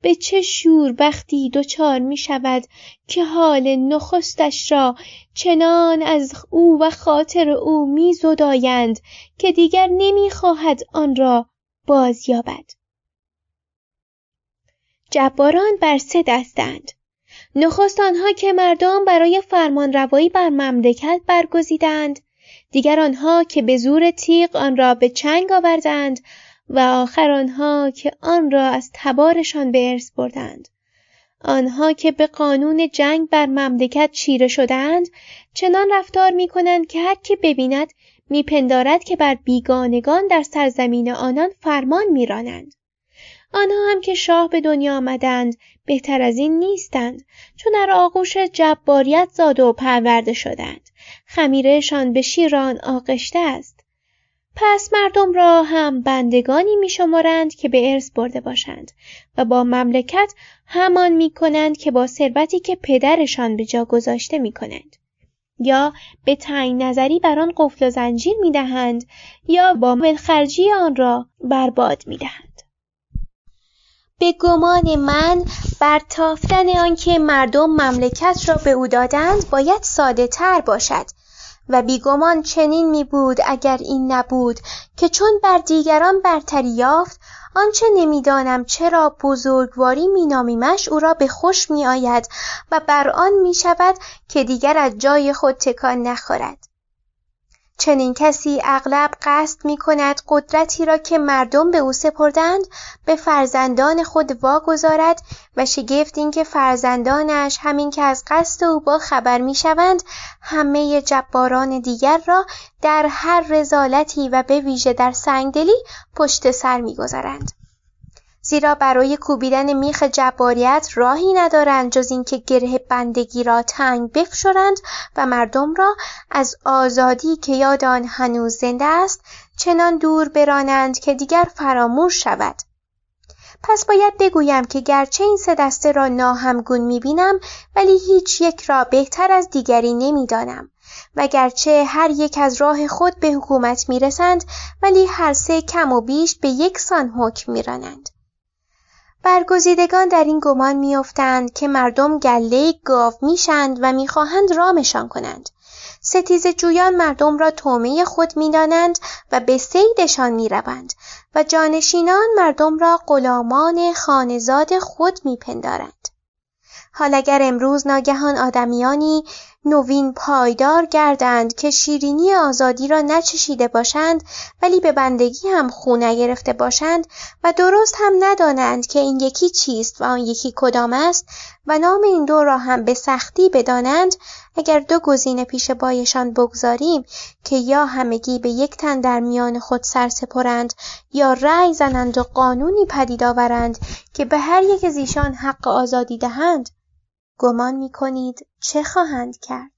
به چه شوربختی دچار می شود که حال نخستش را چنان از او و خاطر او می زدایند که دیگر نمی خواهد آن را بازیابد. جباران بر سه دستند. نخست آنها که مردم برای فرمانروایی بر مملکت برگزیدند، دیگر آنها که به زور تیغ آن را به چنگ آوردند و آخر آنها که آن را از تبارشان به ارث بردند. آنها که به قانون جنگ بر مملکت چیره شدند، چنان رفتار می کنند که هر که ببیند می پندارد که بر بیگانگان در سرزمین آنان فرمان می رانند. آنها هم که شاه به دنیا آمدند، بهتر از این نیستند، چون در آغوش جباریت زاده و پرورده شدند. خمیرهشان به شیران آغشته است. پس مردم را هم بندگانی می شمارند که به ارث برده باشند و با مملکت همان می کنند که با ثروتی که پدرشان به جا گذاشته می کنند، یا به تعیین نظری بر آن قفل و زنجیر می دهند یا با ولخرجی آن را برباد می دهند. به گمان من بر تافتن آن که مردم مملکت را به او دادند باید ساده تر باشد و بیگمان چنین می بود اگر این نبود که چون بر دیگران برتری یافت، آنچه نمیدانم چرا بزرگواری می نامیمش او را به خوش می آید و بر آن می شود که دیگر از جای خود تکان نخورد. چنین کسی اغلب قصد می کند قدرتی را که مردم به او سپردند به فرزندان خود واگذارد و شگفت این که فرزندانش همین که از قصد او با خبر می شوند همه جباران دیگر را در هر رذالتی و به ویژه در سنگدلی پشت سر می گذارند. زیرا برای کوبیدن میخ جباریت راهی ندارند جز اینکه گره بندگی را تنگ بفشرند و مردم را از آزادی که یاد آن هنوز زنده است چنان دور برانند که دیگر فراموش شود. پس باید بگویم که گرچه این سه دسته را ناهمگون میبینم، ولی هیچ یک را بهتر از دیگری نمیدانم و گرچه هر یک از راه خود به حکومت میرسند، ولی هر سه کم و بیش به یکسان حکم میرانند. برگزیدگان در این گمان میافتند که مردم گله گاو میشند و میخواهند رامشان کنند. ستیزه جویان مردم را طعمه خود میدانند و به صیدشان میروند و جانشینان مردم را غلامان خانه‌زاد خود میپندارند. حال اگر امروز ناگهان آدمیانی نوین پایدار گردند که شیرینی آزادی را نچشیده باشند، ولی به بندگی هم خو نگرفته باشند و درست هم ندانند که این یکی چیست و آن یکی کدام است و نام این دو را هم به سختی بدانند، اگر دو گزینه پیش بایشان بگذاریم که یا همگی به یک تن در میان خود سر سپرند یا رأی زنند و قانونی پدید آورند که به هر یک از ایشان حق آزادی دهند، گمان می‌کنید چه خواهند کرد؟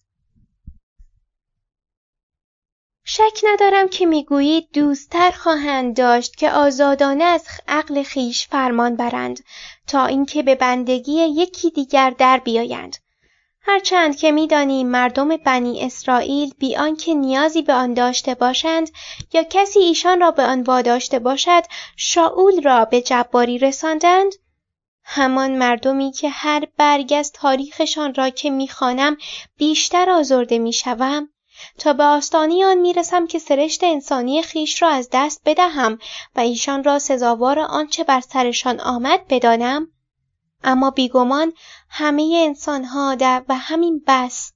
شک ندارم که می‌گویید دوست‌تر خواهند داشت که آزادانه از عقل خیش فرمان برند تا اینکه به بندگی یکی دیگر در بیایند. هرچند که می‌دانیم مردم بنی اسرائیل بی آنکه نیازی به آن داشته باشند یا کسی ایشان را به آن واداشته باشد، شاول را به جباری رساندند، همان مردمی که هر برگ از تاریخشان را که میخوانم بیشتر آزرده میشوم، تا به آستانه آن میرسم که سرشت انسانی خیش را از دست بدهم و ایشان را سزاوار آنچه بر سرشان آمد بدانم. اما بیگمان همه انسانها در و همین بس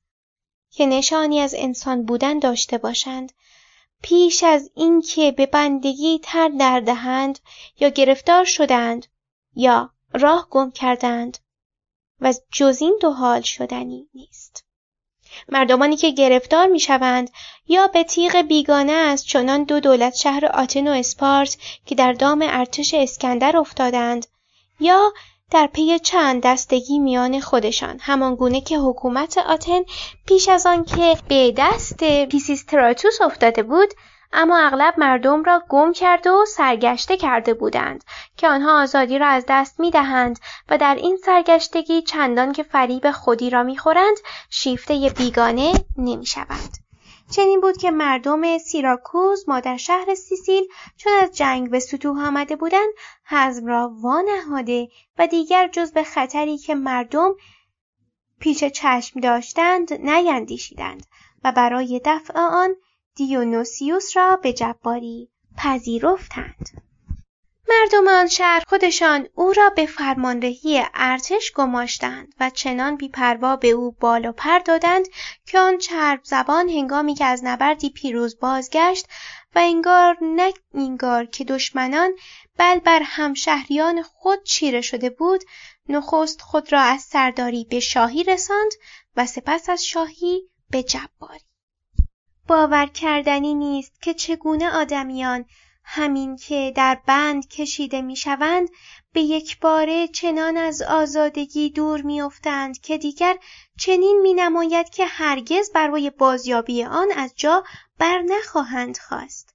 که نشانی از انسان بودن داشته باشند، پیش از اینکه به بندگی تر دردهند یا گرفتار شدند یا راه گم کردند، و جز این دو حال شدنی نیست. مردمانی که گرفتار می شوند یا به تیغ بیگانه است، چنان دو دولت شهر آتن و اسپارت که در دام ارتش اسکندر افتادند، یا در پی چند دستگی میان خودشان، همانگونه که حکومت آتن پیش از آن که به دست پیسیستراتوس افتاده بود، اما اغلب مردم را گم کرد و سرگشته کرده بودند که آنها آزادی را از دست می دهند و در این سرگشتگی چندان که فریب خودی را می خورند شیفته بیگانه نمی شوند. چنین بود که مردم سیراکوز، مادر شهر سیسیل، چون از جنگ به سطوح آمده بودند، حزم را وانهاده و دیگر جز به خطری که مردم پیش چشم داشتند نیندیشیدند و برای دفع آن دیونوسیوس را به جباری پذیرفتند. مردم آن شهر خودشان او را به فرماندهی ارتش گماشتند و چنان بی‌پروا به او بال و پر دادند که آن چرب زبان هنگامی که از نبردی پیروز بازگشت و انگار نه انگار که دشمنان بل بر همشهریان خود چیره شده بود، نخست خود را از سرداری به شاهی رساند و سپس از شاهی به جباری. باور کردنی نیست که چگونه آدمیان همین که در بند کشیده می شوند به یک باره چنان از آزادگی دور می افتند که دیگر چنین می نماید که هرگز برای بازیابی آن از جا بر نخواهند خواست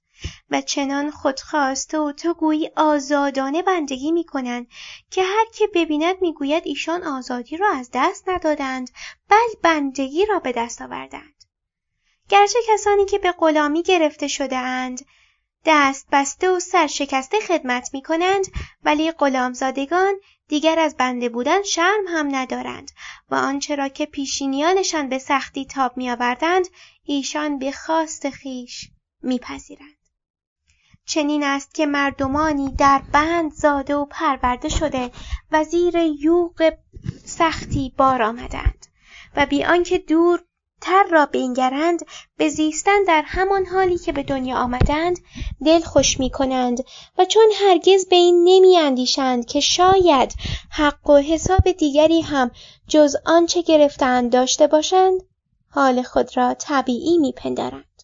و چنان خودخواسته و تو گویی آزادانه بندگی می کنند که هر که ببیند می گوید ایشان آزادی را از دست ندادند بل بندگی را به دست آوردند. گرچه کسانی که به غلامی گرفته شده اند دست بسته و سر شکسته خدمت می کنند، ولی غلامزادگان دیگر از بنده بودن شرم هم ندارند و آنچه را که پیشینیانشان به سختی تاب می آوردند ایشان به خواست خویش می پذیرند. چنین است که مردمانی در بند زاده و پرورده شده و زیر یوغ سختی بار آمدند و بی آنکه دور تر را بینگرند به زیستن در همان حالی که به دنیا آمدند دل خوش می کنند و چون هرگز به این نمی اندیشند که شاید حق و حساب دیگری هم جز آنچه گرفتند داشته باشند، حال خود را طبیعی می پندارند.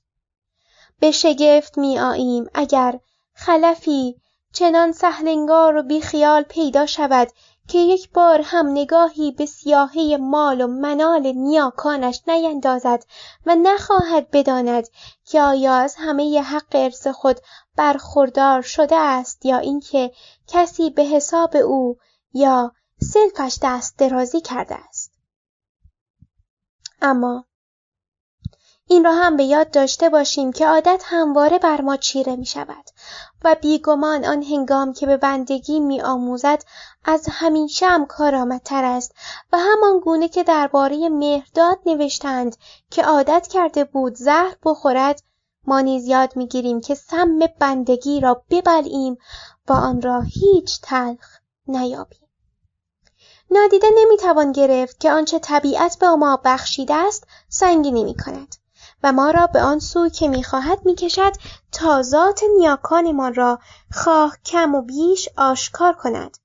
به شگفت می آییم اگر خلفی چنان سهلنگار و بیخیال پیدا شود که یک بار هم نگاهی به سیاهی مال و منال نیاکانش نیندازد و نخواهد بداند که آیا از همه حق ارث خود برخوردار شده است یا اینکه کسی به حساب او یا سلفش دست درازی کرده است. اما این را هم به یاد داشته باشیم که عادت همواره بر ما چیره می شود و بیگمان آن هنگام که به بندگی می آموزد از همیشه هم کارآمدتر است و همان گونه که درباره مهرداد نوشتند که عادت کرده بود زهر بخورد، ما نیز یاد می گیریم که سم بندگی را ببلعیم و آن را هیچ تلخ نیابیم. نادیده نمی توان گرفت که آنچه طبیعت به ما بخشیده است سنگینی می کند و ما را به آن سو که می‌خواهد می‌کشد تا ذات نیاکان ما را خواه کم و بیش آشکار کند.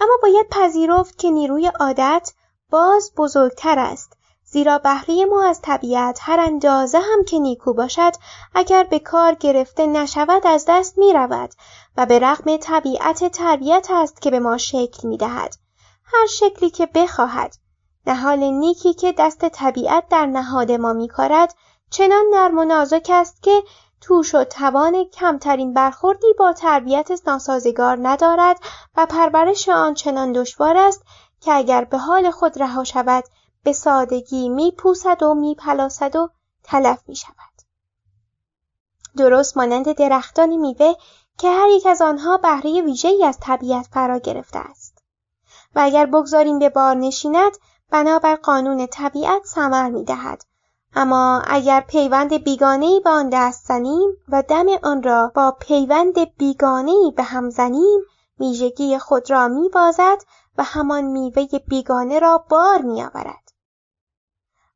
اما باید پذیرفت که نیروی عادت باز بزرگتر است، زیرا بهره ما از طبیعت هر اندازه هم که نیکو باشد اگر به کار گرفته نشود از دست می‌رود و به رغم طبیعت است که به ما شکل می‌دهد، هر شکلی که بخواهد. نهال نیکی که دست طبیعت در نهاد ما می‌کارد چنان نرم و نازک است که توش و توان کمترین برخوردی با تربیت ناسازگار ندارد و پرورش آن چنان دشوار است که اگر به حال خود رها شود به سادگی میپوسد و میپلاسد و تلف میشود. درست مانند درختان میوه که هر یک از آنها بهره ویژه‌ای از طبیعت فرا گرفته است و اگر بگذاریم به بار نشیند بنابر قانون طبیعت ثمر می‌دهد اما اگر پیوند بیگانه‌ای به آن دست زنیم و دم آن را با پیوند بیگانه‌ای به هم زنیم، ویژگی خود را می‌بازد و همان میوه بیگانه را بار می‌آورد.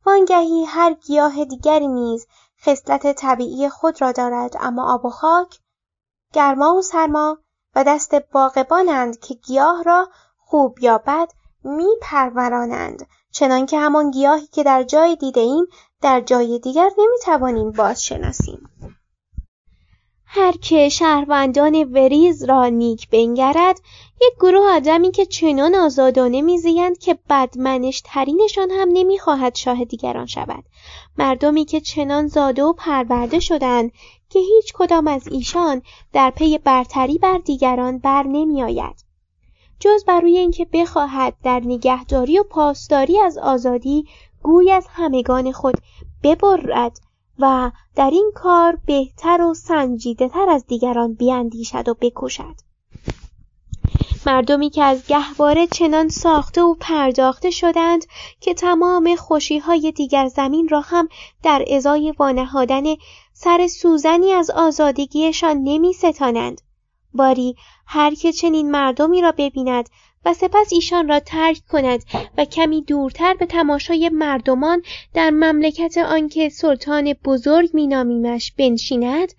وانگهی هر گیاه دیگری نیز خصلت طبیعی خود را دارد، اما آب و خاک، گرما و سرما و دست باغبانند که گیاه را خوب یا بد می‌پرورانند، چنان که همان گیاهی که در جای دیده‌ایم در جای دیگر نمی‌توانیم بازشناسیم. هر که شهروندان وریز را نیک بنگرد، یک گروه آدمی که چنان آزادانه می‌زیند که بدمنش ترینشان هم نمی‌خواهد شاه دیگران شود. مردمی که چنان زاده و پرورده شدند که هیچ کدام از ایشان در پی برتری بر دیگران بر نمی‌آید، جز بر روی اینکه بخواهد در نگهداری و پاسداری از آزادی گوی از همگان خود ببرد و در این کار بهتر و سنجیده تر از دیگران بیاندیشد و بکوشد. مردمی که از گهواره چنان ساخته و پرداخته شدند که تمام خوشیهای دیگر زمین را هم در ازای وانهادن سر سوزنی از آزادگیشان نمی ستانند. باری هر که چنین مردمی را ببیند و سپس ایشان را ترک کند و کمی دورتر به تماشای مردمان در مملکت آنکه سلطان بزرگ مینامیمش بنشیند،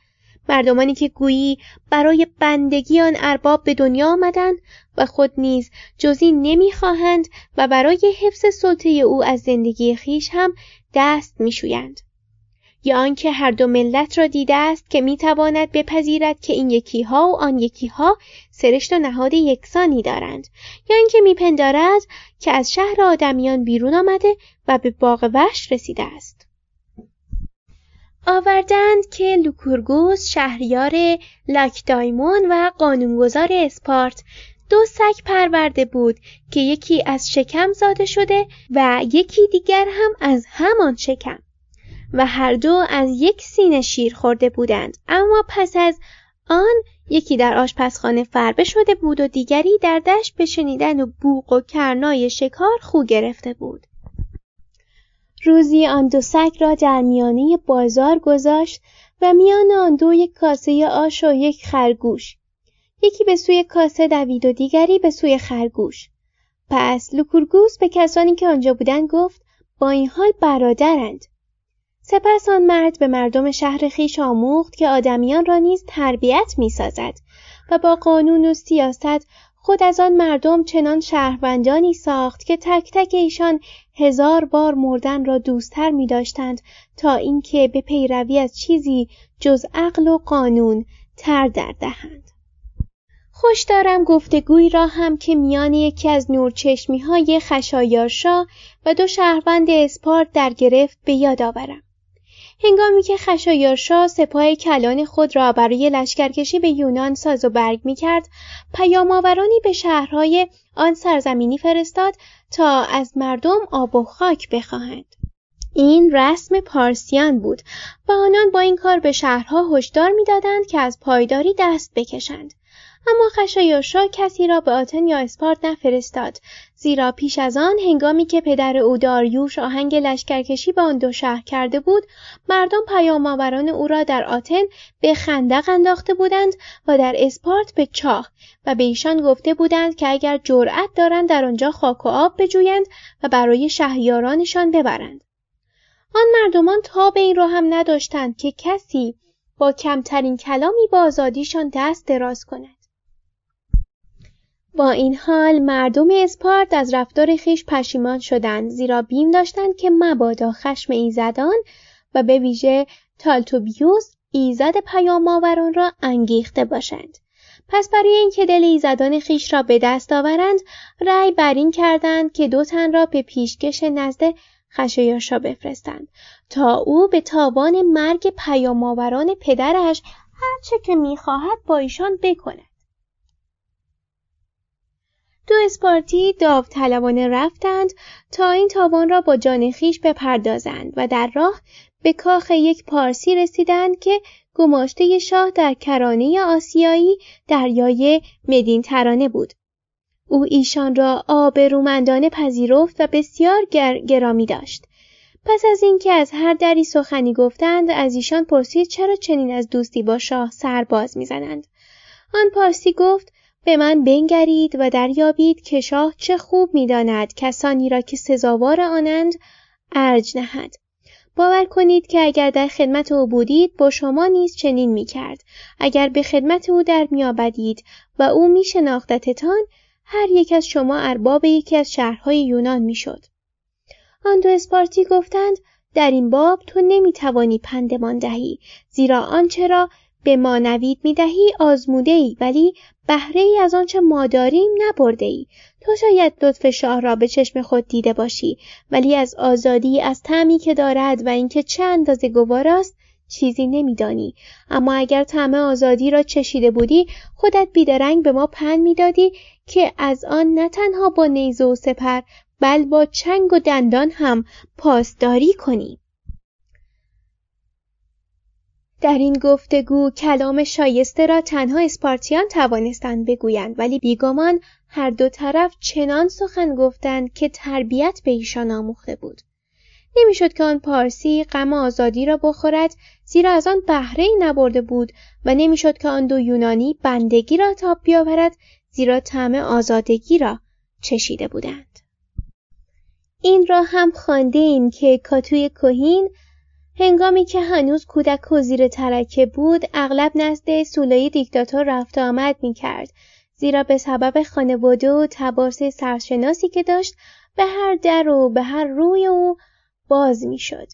مردمانی که گویی برای بندگی آن ارباب به دنیا آمدند و خود نیز جزی نمی‌خواهند و برای حفظ سلطه او از زندگی خیش هم دست می‌شویند، یا آنکه هر دو ملت را دیده است که می‌تواند بپذیرد که این یکی‌ها و آن یکی‌ها سرشت و نهاد یکسانی دارند، یا آنکه می‌پندارد که از شهر آدمیان بیرون آمده و به باغ وحش رسیده است. آوردند که لوکورگوس شهریار لکدایمون و قانونگذار اسپارت دو سگ پرورده بود که یکی از شکم زاده شده و یکی دیگر هم از همان شکم، و هر دو از یک سینه شیر خورده بودند، اما پس از آن یکی در آشپزخانه فربه شده بود و دیگری در دشت به شنیدن و بوق و کرنای شکار خو گرفته بود. روزی آن دو سگ را در میانه بازار گذاشت و میان آن دو یک کاسه آش و یک خرگوش، یکی به سوی کاسه دوید و دیگری به سوی خرگوش. پس لوکورگوس به کسانی که آنجا بودند گفت: با این حال برادرند. سپس آن مرد به مردم شهر خویش آموخت که آدمیان را نیز تربیت می‌سازد و با قانون و سیاست خود از آن مردم چنان شهروندانی ساخت که تک تک ایشان 1000 بار مردن را دوست‌تر می‌داشتند تا اینکه به پیروی از چیزی جز عقل و قانون تر در دهند. خوش دارم گفتگوی را هم که میان یکی از نورچشمی‌های خشایارشا و دو شهروند اسپارت در گرفت به یاد آورم. هنگامی که خشایارشا سپاه کلان خود را برای لشکرکشی به یونان ساز و برگ می‌کرد، پیام‌آورانی به شهرهای آن سرزمینی فرستاد تا از مردم آب و خاک بخواهند. این رسم پارسیان بود و آنان با این کار به شهرها هشدار می‌دادند که از پایداری دست بکشند. اما خشایارشا کسی را به آتن یا اسپارت نفرستاد، زیرا پیش از آن هنگامی که پدر او داریوش آهنگ لشکرکشی به آن دو شهر کرده بود، مردم پیام‌آوران او را در آتن به خندق انداخته بودند و در اسپارت به چاه، و به ایشان گفته بودند که اگر جرأت دارند در آنجا خاک و آب بجویند و برای شهریارانشان ببرند. آن مردمان تا به این را هم نداشتند که کسی با کمترین کلامی با آزادیشان دست دراز کند. با این حال مردم اسپارت از رفتار خویش پشیمان شدند، زیرا بیم داشتند که مبادا خشم ایزدان و به ویژه تالتوبیوس ایزد پیام‌آوران را انگیخته باشند. پس برای اینکه دل ایزدان خویش را به دست آورند، رأی بر این کردند که دو تن را به پیشکش نزد خشایارشا بفرستند تا او به تاوان مرگ پیام‌آوران پدرش هر چه که می‌خواهد با ایشان بکند. دو اسپارتی داوطلبانه رفتند تا این تاوان را با جان خویش بپردازند و در راه به کاخ یک پارسی رسیدند که گماشته شاه در کرانه آسیایی دریای مدین ترانه بود. او ایشان را آبرومندانه پذیرفت و بسیار گرامی داشت. پس از اینکه از هر دری سخنی گفتند از ایشان پرسید چرا چنین از دوستی با شاه سر باز می‌زنند. آن پارسی گفت به من بنگرید و دریابید که شاه چه خوب می‌داند کسانی را که سزاوار آنند ارج نهد. باور کنید که اگر در خدمت او بودید با شما نیز چنین می‌کرد. اگر به خدمت او در می‌آمدید و او می‌شناختتان هر یک از شما ارباب یکی از شهرهای یونان می‌شد. آن دو اسپارتی گفتند در این باب تو نمیتوانی پندمان دهی زیرا آنچه را به ما نوید میدهی آزموده‌ای ولی بهره‌ای از آنچه ما داریم نبرده‌ای. تو شاید لطف شاه را به چشم خود دیده باشی ولی از آزادی از طعمی که دارد و اینکه چه اندازه گواراست چیزی نمیدانی. اما اگر طعم آزادی را چشیده بودی خودت بیدرنگ به ما پند میدادی که از آن نه تنها با نیزه و سپر بل با چنگ و دندان هم پاسداری کنی. در این گفتگو کلام شایسته را تنها اسپارتیان توانستند بگویند ولی بیگمان هر دو طرف چنان سخن گفتند که تربیت به ایشان آموخته بود. نمیشد که آن پارسی غم آزادی را بخورد زیرا از آن بهره‌ای نبرده بود و نمیشد که آن دو یونانی بندگی را تاب بیاورد زیرا طعم آزادگی را چشیده بودند. این را هم خواندیم که کاتوی کهین هنگامی که هنوز کودک و زیر ترکه بود اغلب نزد سولایی دیکتاتور رفت آمد می کرد زیرا به سبب خانواده و تبارس سرشناسی که داشت به هر در و به هر روی او باز می شد.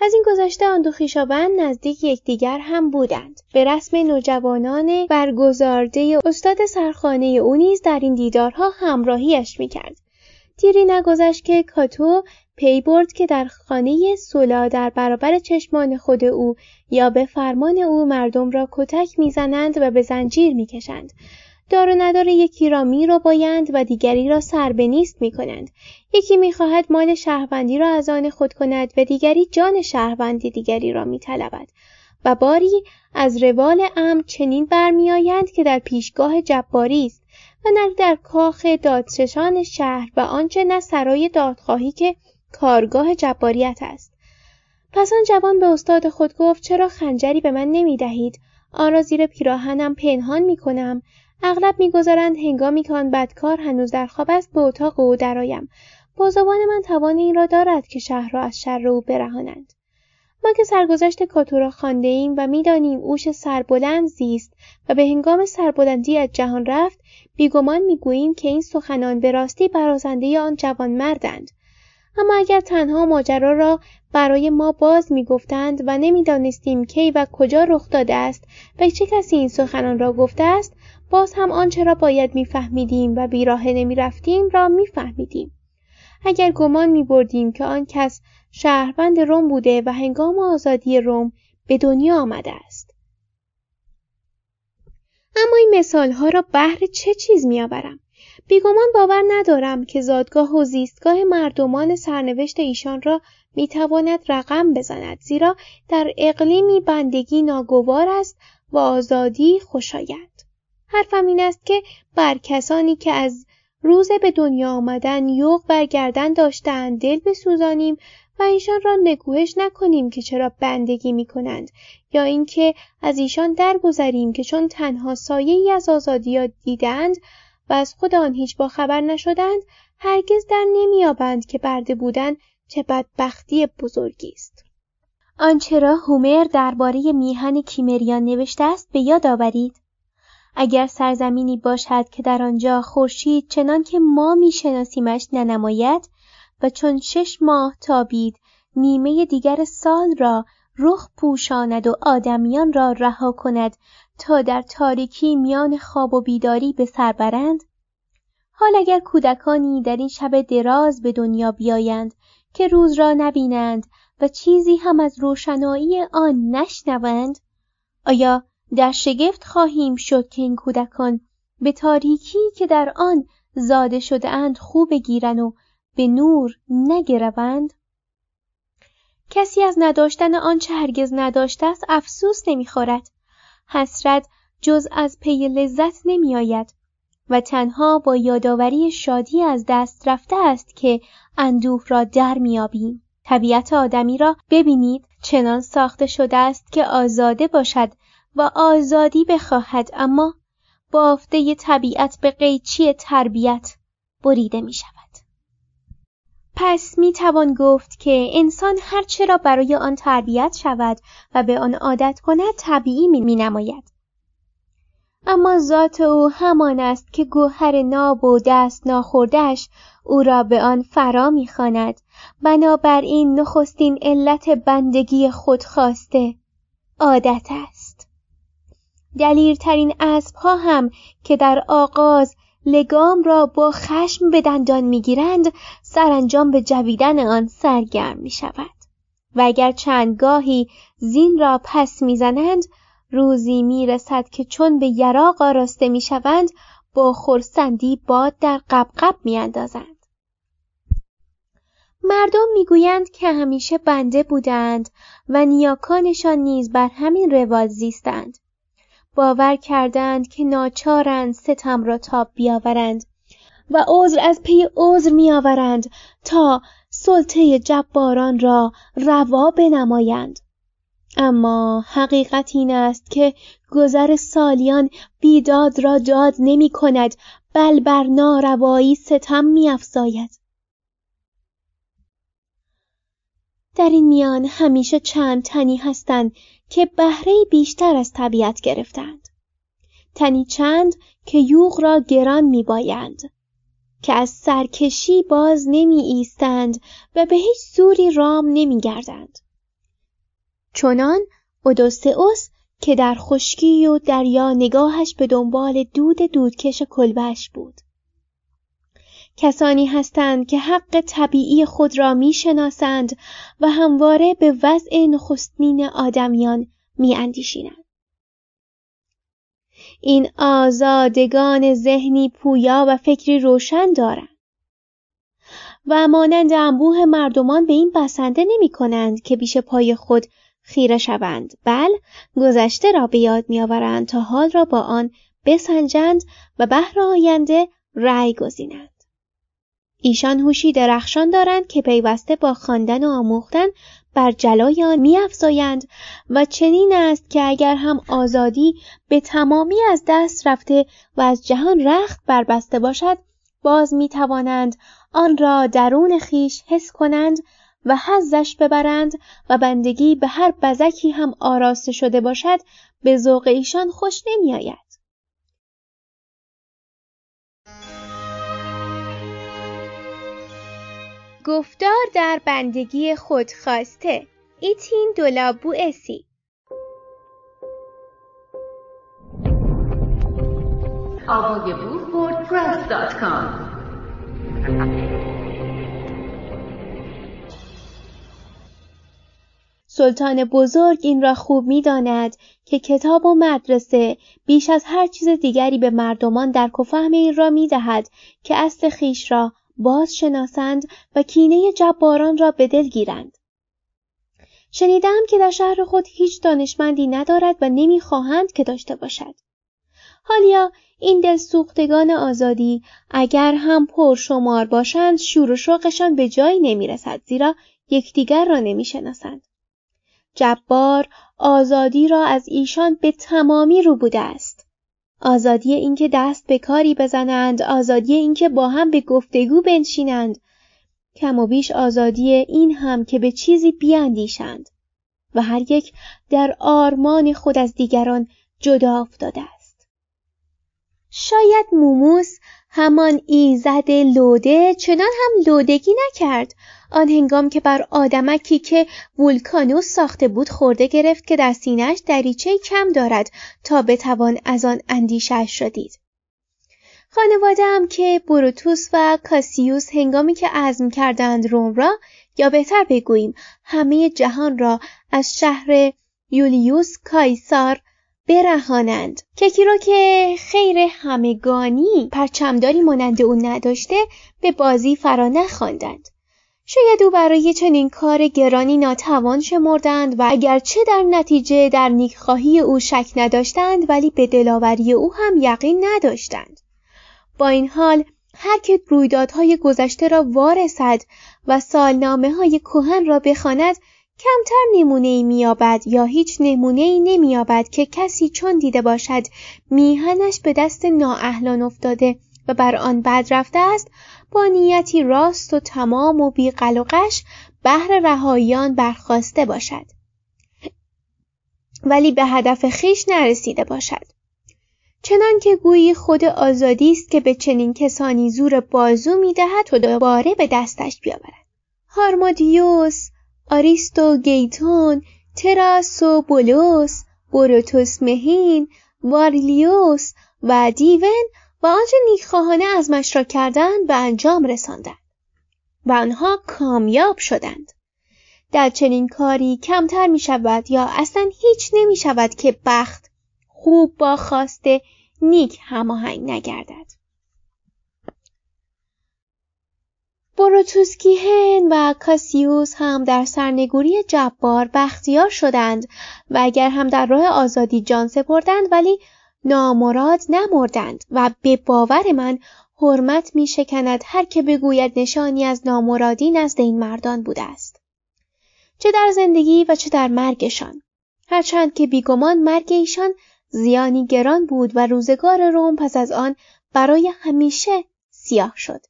از این گذشته آن دو خویشاوند نزدیک یکدیگر هم بودند. به رسم نوجوانان برگزارده استاد سرخانه او نیز در این دیدارها همراهیش می کرد. دیری نگذشت که کاتو پی برد که در خانه سولا در برابر چشمان خود او یا به فرمان او مردم را کتک میزنند و به زنجیر میکشند. دار و ندار یکی را میربایند و دیگری را سر به نیست میکنند. یکی میخواهد مال شهروندی را از آن خود کند و دیگری جان شهروندی دیگری را میطلبد. و باری از روال امر چنین برمیآیند که در پیشگاه جباری است و نه در کاخ دادششان شهر و آنچه نه سرای دادخواهی که کارگاه جباریت است. پس آن جوان به استاد خود گفت چرا خنجری به من نمی دهید؟ آن را زیر پیراهنم پنهان می کنم. اغلب می گذارند هنگامی که آن بدکار هنوز در خواب است به اتاق او درایم. بازوان من توان این را دارد که شهر را از شر او برهانند. ما که سرگذشت کاتو را خوانده ایم و می دانیم اوش سربلند زیست و به هنگام سربلندی از جهان رفت، بیگمان می گوییم که این سخنان به راستی برازنده آن جوانمردند. اما اگر تنها ماجرا را برای ما باز می گفتند و نمی دانستیم کی و کجا رخ داده است و چه کسی این سخنان را گفته است، باز هم آنچه را باید می فهمیدیم و بیراهه نمی رفتیم را می فهمیدیم. اگر گمان می بردیم که آن کس شهروند روم بوده و هنگام آزادی روم به دنیا آمده است. اما این مثالها را بهر چه چیز می آورم؟ بیگمان باور ندارم که زادگاه و زیستگاه مردمان سرنوشت ایشان را می تواند رقم بزند زیرا در اقلیمی بندگی ناگوار است و آزادی خوشایند. حرفم این است که بر کسانی که از روز به دنیا آمدن یوغ برگردن داشتند دل بسوزانیم و ایشان را نگوهش نکنیم که چرا بندگی می کنند یا اینکه از ایشان درگذریم که چون تنها سایه‌ای از آزادی دیدند و از خود آن هیچ با خبر نشدند هرگز در نمی‌یابند که برده بودن چه بدبختی بزرگی است. آنچه را هومر درباره میهن کیمریان نوشته است به یاد آورید. اگر سرزمینی باشد که در آنجا خورشید چنان که ما میشناسیمش ننماید و چون 6 ماه تابید نیمه دیگر سال را رخ پوشاند و آدمیان را رها کند تا در تاریکی میان خواب و بیداری به سر برند، حال اگر کودکانی در این شب دراز به دنیا بیایند که روز را نبینند و چیزی هم از روشنایی آن نشنوند، آیا در شگفت خواهیم شد که این کودکان به تاریکی که در آن زاده شده اند خوب گیرند و به نور نگروند؟ کسی از نداشتن آنچه هرگز نداشته است افسوس نمیخورد. حسرت جز از پی لذت نمی آید و تنها با یادآوری شادی از دست رفته است که اندوه را در میابیم. طبیعت آدمی را ببینید چنان ساخته شده است که آزاده باشد و آزادی بخواهد، اما بافته ی طبیعت به قیچی تربیت بریده می شود. پس می توان گفت که انسان هرچه را برای آن تربیت شود و به آن عادت کند طبیعی می نماید. اما ذات او همان است که گوهر ناب و دست ناخورده‌اش او را به آن فرا می خواند. بنابراین نخستین علت بندگی خودخواسته عادت است. دلیرترین اسب‌ها هم که در آغاز لگام را با خشم به دندان می‌گیرند، سرانجام به جویدن آن سرگرم می‌شود. و اگر چند گاهی زین را پس می‌زنند، روزی می‌رسد که چون به یراق آراسته می‌شوند، با خرسندی باد در قبقب می‌اندازند. مردم می‌گویند که همیشه بنده بودند و نیاکانشان نیز بر همین روال زیستند. باور کردند که ناچارند ستم را تاب بیاورند و عذر از پی عذر میآورند تا سلطه جباران را روا بنمایند. اما حقیقت این است که گذر سالیان بیداد را داد نمی کند، بل بر ناروایی ستم می افزاید. در این میان همیشه چند تنی هستند که بهره بیشتر از طبیعت گرفتند، تنی چند که یوغ را گران می بایند، که از سرکشی باز نمی ایستند و به هیچ زوری رام نمی گردند. چنان اودیسئوس که در خشکی و دریا نگاهش به دنبال دودکش کلبش بود. کسانی هستند که حق طبیعی خود را می‌شناسند و همواره به وضع نخستین آدمیان می‌اندیشند. این آزادگان ذهنی پویا و فکری روشن دارند و مانند انبوه مردمان به این بسنده نمی‌کنند که پیش پای خود خیره شوند، بل گذشته را به یاد می‌آورند تا حال را با آن بسنجند و بهر آینده رأی گزینند. ایشان هوشی درخشان دارند که پیوسته با خواندن و آموختن بر جلای آن می‌افزایند و چنین است که اگر هم آزادی به تمامی از دست رفته و از جهان رخت بربسته باشد، باز می‌توانند آن را درون خیش حس کنند و حظش ببرند و بندگی به هر بزکی هم آراسته شده باشد به ذوق ایشان خوش نمی‌آید. گفتار در بندگی خودخواسته، اتین دو لابوئسی. آوای بود wordpress.com. سلطان بزرگ این را خوب می‌داند که کتاب و مدرسه بیش از هر چیز دیگری به مردمان درک و فهم این را می‌دهد که اصل خیش را باز شناسند و کینه جباران را به دل گیرند. شنیدم که در شهر خود هیچ دانشمندی ندارد و نمی‌خواهند که داشته باشد. حالیا این دلسوختگان آزادی اگر هم پرشمار باشند، شور و شوقشان به جایی نمی‌رسد، زیرا یکدیگر را نمی‌شناسند. جبار آزادی را از ایشان به تمامی رو بوده است. آزادی اینکه دست به کاری بزنند، آزادی اینکه با هم به گفتگو بنشینند، کم و بیش آزادی این هم که به چیزی بیاندیشند و هر یک در آرمان خود از دیگران جدا افتاده است. شاید موموس همان ایزد لوده چنان هم لودگی نکرد آن هنگام که بر آدمکی که وولکانوس ساخته بود خورده گرفت که در سینه‌اش دریچه کم دارد تا بتوان از آن اندیشه‌اش را دید. خانواده هم که بروتوس و کاسیوس هنگامی که عزم کردند روم را، یا بهتر بگوییم همه جهان را، از شهر یولیوس کایسار برهانند، کسی را که خیر همگانی پرچمداری مانند او نداشته، به بازی فرا نخواندند. شاید او برای چنین کار گرانی ناتوان شمردند و اگرچه در نتیجه در نیکخواهی او شک نداشتند، ولی به دلاوری او هم یقین نداشتند. با این حال هر که رویدادهای گذشته را وارسد و سالنامه‌های کهن را بخواند کمتر نمونه‌ای می‌یابد یا هیچ نمونه‌ای نمی‌یابد که کسی چون دیده باشد میهنش به دست نااهلان افتاده و بر آن بد رفته است، با نیتی راست و تمام و بی قلقش بهر رهاییان برخواسته باشد ولی به هدف خویش نرسیده باشد، چنان که گویی خود آزادی است که به چنین کسانی زور بازو می‌دهد و دوباره به دستش بیاورد. هارمودیوس، آریستو گیتون، تراسو بولوس، بروتوس مهین، واریلیوس و دیون و آنچه نیکخواهانه عزمش را کردند به انجام رساندند و آنها کامیاب شدند. در چنین کاری کمتر می شود یا اصلا هیچ نمی شود که بخت خوب با خواست نیک هماهنگ نگردد. بروتوس کیهن و کاسیوس هم در سرنگونی جبار بختیار شدند و اگر هم در راه آزادی جان سپردند ولی نامراد نمردند و به باور من حرمت می شکند هر که بگوید نشانی از نامرادی نزد این مردان بوده است، چه در زندگی و چه در مرگشان، هرچند که بیگمان مرگ ایشان زیانی گران بود و روزگار روم پس از آن برای همیشه سیاه شد،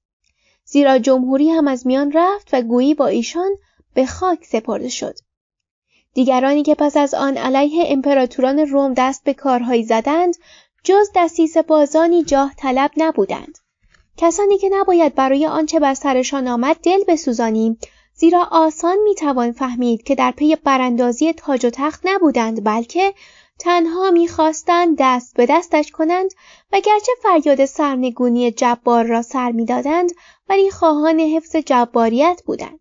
زیرا جمهوری هم از میان رفت و گویی با ایشان به خاک سپرده شد. دیگرانی که پس از آن علیه امپراتوران روم دست به کارهایی زدند جز دسیسه بازانی جاه طلب نبودند، کسانی که نباید برای آنچه بر سرشان آمد دل بسوزانیم، زیرا آسان میتوان فهمید که در پی براندازی تاج و تخت نبودند بلکه تنها میخواستند دست به دستش کنند و گرچه فریاد سرنگونی جبار را سر میدادند ولی خواهان حفظ جباریت بودند.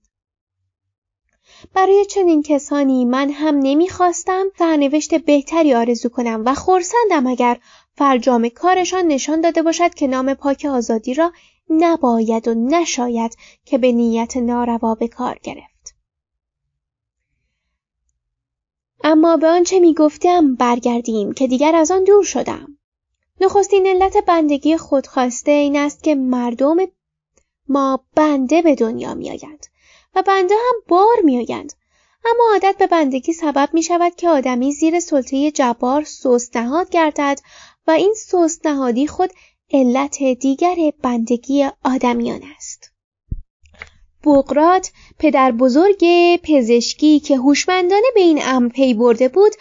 برای چنین کسانی من هم نمیخواستم سرنوشت بهتری آرزو کنم و خرسندم اگر فرجام کارشان نشان داده باشد که نام پاک آزادی را نباید و نشاید که به نیت ناروا به کار گرفت. اما به آنچه می گفتم برگردیم که دیگر از آن دور شدم. نخستین علت بندگی خودخواسته این است که مردم ما بنده به دنیا می آیند و بنده هم بار می آیند، اما عادت به بندگی سبب می شود که آدمی زیر سلطه جبار سست نهاد گردد و این سست نهادی خود علت دیگر بندگی آدمیان است. بقراط پدر بزرگ پزشکی که هوشمندانه به این امر پی برده بود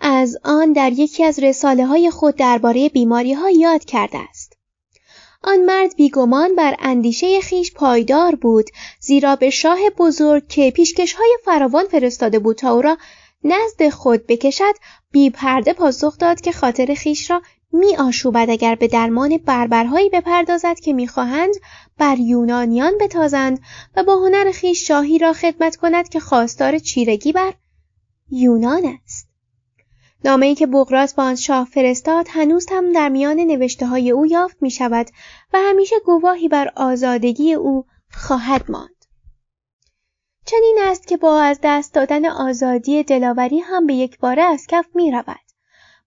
از آن در یکی از رساله های خود درباره بیماری ها یاد کرده است. آن مرد بیگمان بر اندیشه خیش پایدار بود، زیرا به شاه بزرگ که پیشکش های فراوان فرستاده بود تا او را نزد خود بکشد بی پرده پاسخ داد که خاطر خیش را می آشوبد اگر به درمان بربرهایی بپردازد که می خواهند بر یونانیان بتازند و با هنر خویش شاهی را خدمت کند که خواستار چیرگی بر یونان است. نامه‌ای که بقراط با آن شاه فرستاد هنوز هم در میان نوشته‌های او یافت می شود و همیشه گواهی بر آزادگی او خواهد ماند. چنین است که با از دست دادن آزادی دلاوری هم به یک باره از کف می رود.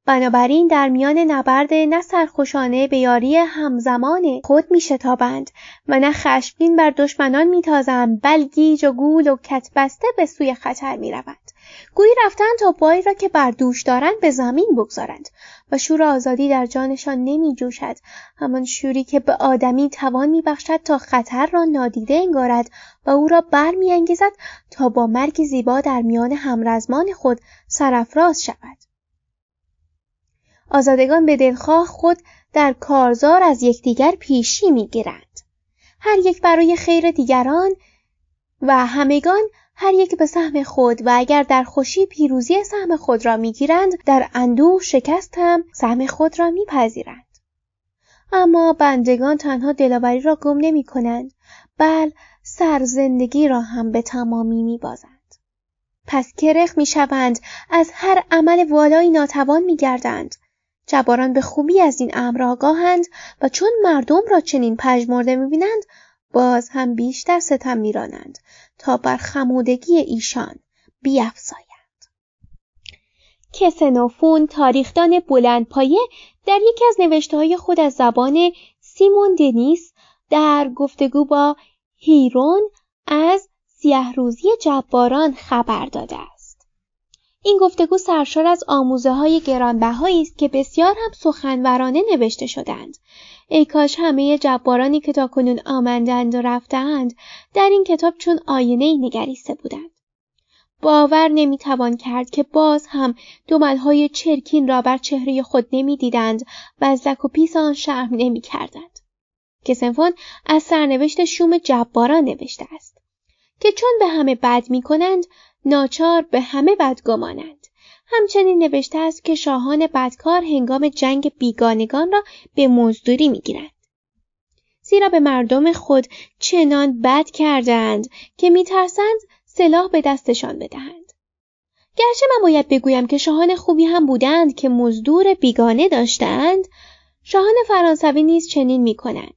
بنابراین در میان نبرد نه سرخوشانه به یاری همزمان خود می شتابند و نه خشمگین بر دشمنان می تازند، بلکه گیج و گول و کتبسته به سوی خطر می روند، گویی رفتند تا پایی را که بر دوش دارند به زمین بگذارند و شور آزادی در جانشان نمی جوشد، همان شوری که به آدمی توان می بخشد تا خطر را نادیده انگارد و او را بر می انگیزد تا با مرگ زیبا در میان همرزمان خود سرافراز شود. آزادگان به دلخواه خود در کارزار از یکدیگر پیشی میگیرند، هر یک برای خیر دیگران و همگان هر یک به سهم خود، و اگر در خوشی پیروزی سهم خود را میگیرند در اندوه شکست هم سهم خود را میپذیرند. اما بندگان تنها دلاوری را گم نمی کنند بل سرزندگی را هم به تمامی میبازند، پس کرخ میشوند، از هر عمل والایی ناتوان میگردند. جباران به خوبی از این امر آگاهند و چون مردم را چنین پژمرده می‌بینند باز هم بیشتر ستم می‌رانند تا بر خمودگی ایشان بیفزایند. کسنوفون تاریخدان بلندپایه در یکی از نوشته‌های خود از زبان سیمون دنیس در گفتگو با هیرون از سیاه‌روزی جباران خبر داده است. این گفتگو سرشار از آموزه‌های گرانبهایی است که بسیار هم سخنورانه نوشته شدند. ای کاش همه جبارانی که تاکنون آمدند و رفتند در این کتاب چون آینه‌ای نگریسته بودند. باور نمیتوان کرد که باز هم دمل‌های چرکین را بر چهره خود نمیدیدند و از لک و پیس آن شرم نمیکردند. کسنوفون از سرنوشت شوم جباران نوشته است که چون به همه بد میکنند ناچار به همه بدگمانند. همچنین نوشته است که شاهان بدکار هنگام جنگ بیگانگان را به مزدوری میگیرند. زیرا به مردم خود چنان بد کردند که میترسند سلاح به دستشان بدهند. گرچه من باید بگویم که شاهان خوبی هم بودند که مزدور بیگانه داشتند. شاهان فرانسوی نیز چنین میکنند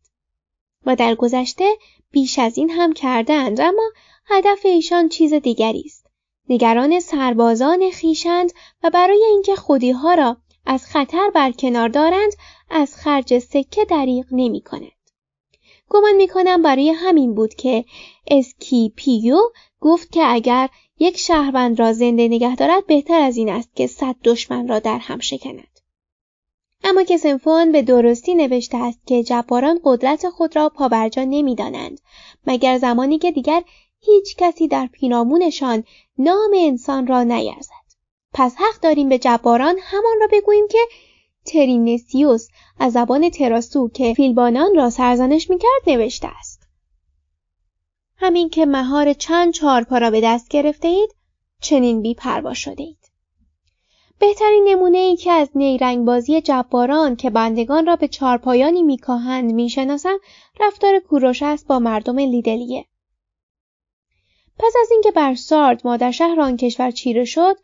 و در گذشته بیش از این هم کردند، اما هدف ایشان چیز دیگری است. نگران سربازان خیشند و برای اینکه خودیها را از خطر برکنار دارند از خرج سکه دریغ نمی کنند. گمان می کنم برای همین بود که اسکیپیو گفت که اگر یک شهروند را زنده نگه دارد بهتر از این است که 100 دشمن را در هم شکند. اما کسنوفون به درستی نوشته است که جباران قدرت خود را پابرجا نمی دانند مگر زمانی که دیگر هیچ کسی در پیرامونشان نام انسان را نیرزد. پس حق داریم به جباران همان را بگوییم که ترینسیوس از زبان تراسو که فیلبانان را سرزنش میکرد نوشته است. همین که مهار چند چهارپا را به دست گرفته اید چنین بی‌پروا شده اید. بهترین نمونه ای که از نیرنگ بازی جباران که بندگان را به چهارپایانی میکاهند میشناسم رفتار کوروش است با مردم لیدلیه. پس از اینکه بر سارد مادرشهر آن کشور چیره شد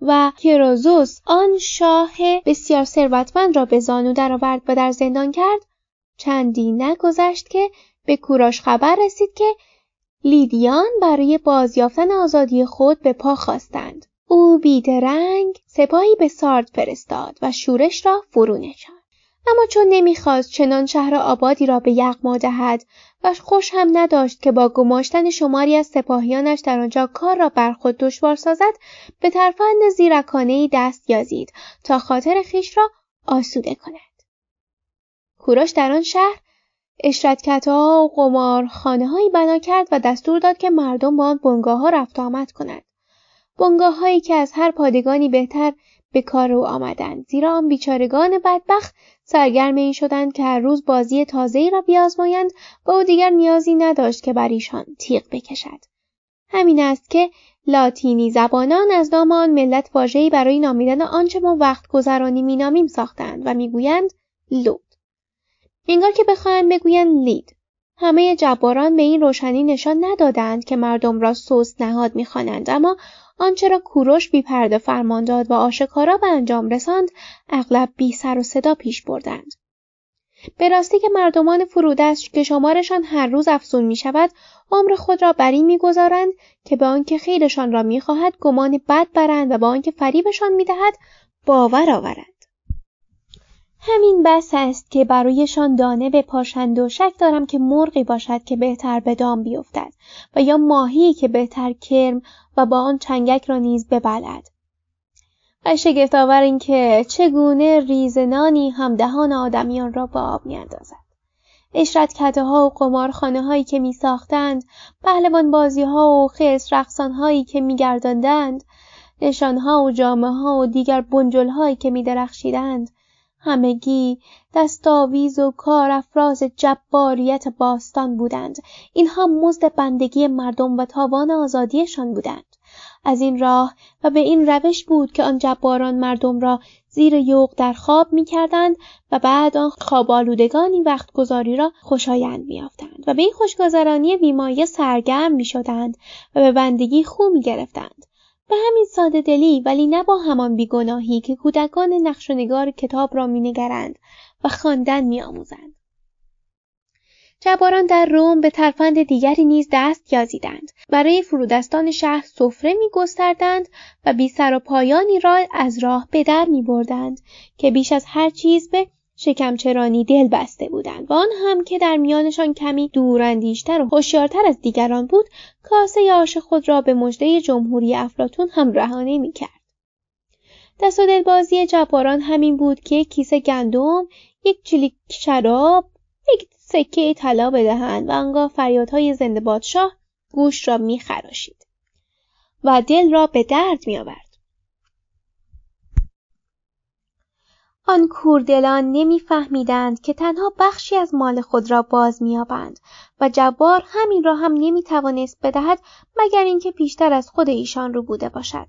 و کیروزوس آن شاه بسیار ثروتمند را به زانو درآورد و در زندان کرد، چندی نگذشت که به کوروش خبر رسید که لیدیان برای بازیافتن آزادی خود به پا خواستند. او بیدرنگ سپاهی به سارد فرستاد و شورش را فرو نشاند. اما چون نمیخواست چنان شهر آبادی را به یغما دهد و خوش هم نداشت که با گماشتن شماری از سپاهیانش در آنجا کار را بر خود دشوار سازد، به ترفند زیرکانه‌ای دست یازید تا خاطر خویش را آسوده کند. کوروش در آن شهر اشرتکت‌ها و قمارخانه‌هایی بنا کرد و دستور داد که مردم با آن بنگاه‌ها رفت و آمد کنند. بنگاه‌هایی که از هر پادگانی بهتر به کار او آمدند، زیرا آن بیچارگان بدبخت سرگرم این شدند که هر روز بازی تازه‌ای را بیازمایند و او دیگر نیازی نداشت که بر ایشان تیغ بکشد. همین است که لاتینی زبانان از نام آن ملت واژه‌ای برای نامیدن آنچه ما وقت گذرانی مینامیم ساختند و میگویند لود، انگار که بخواهند بگویند لید. همه جباران به این روشنی نشان ندادند که مردم را سوس نهاد می‌خوانند، اما آنچه را کوروش بی پرده فرمان داد و آشکارا به انجام رساند اغلب بی سر و صدا پیش بردند. به راستی که مردمان فرودست که شمارشان هر روز افزون می شود عمر خود را بر این می گذارند که به آنکه خیرشان را می خواهد گمان بد برند و به آنکه فریبشان می دهد باور آورند. همین بس است که برایشان دانه به پاشند و شک دارم که مرغی باشد که بهتر به دام بیفتد و یا ماهی که بهتر کرم و با آن چنگک را نیز ببلد. و شگفت‌آور این که چگونه ریزنانی هم دهان آدمیان را به آب می‌اندازد. اشرتکده‌ها و قمارخانه‌هایی که می‌ساختند، پهلوان‌بازی‌ها و خرس رقصان‌هایی که می‌گرداندند، نشان‌ها و جامه‌ها و دیگر بنجل‌هایی که می‌درخشیدند، همگی دستاویز و کارافراز جباریت باستان بودند. اینها مزد بندگی مردم و تاوان آزادیشان بودند. از این راه و به این روش بود که آن جباران مردم را زیر یوغ در خواب می‌کردند و بعد آن خواب‌آلودگانی وقت‌گذاری را خوشایند می‌یافتند و به این خوشگذرانی بیمایه سرگرم می‌شدند و به بندگی خو می‌گرفتند. به همین ساده دلی، ولی نه با همان بیگناهی که کودکان نقش و نگار کتاب را مینگرند و خواندن میآموزند. جباران در روم به ترفند دیگری نیز دست یازیدند. برای فرودستان شهر سفره میگستردند و بی سر و پایانی را از راه به در میبردند که بیش از هر چیز به شکمچرانی دل بسته بودند و آن هم که در میانشان کمی دوراندیشتر و هوشیارتر از دیگران بود، کاسه آش خود را به مژده جمهوری افلاطون هم رهانه می‌کرد. دست و دلبازی جباران همین بود که یک کیسه گندم، یک چلیک شراب، یک سکه طلا بدهند و آنگاه فریادهای زنده باد شاه گوش را می‌خراشید و دل را به درد می‌آورد. آن کوردلان نمی‌فهمیدند که تنها بخشی از مال خود را باز می‌یابند و جبار همین را هم نمی‌توانست بدهد مگر اینکه پیشتر از خود ایشان رو بوده باشد.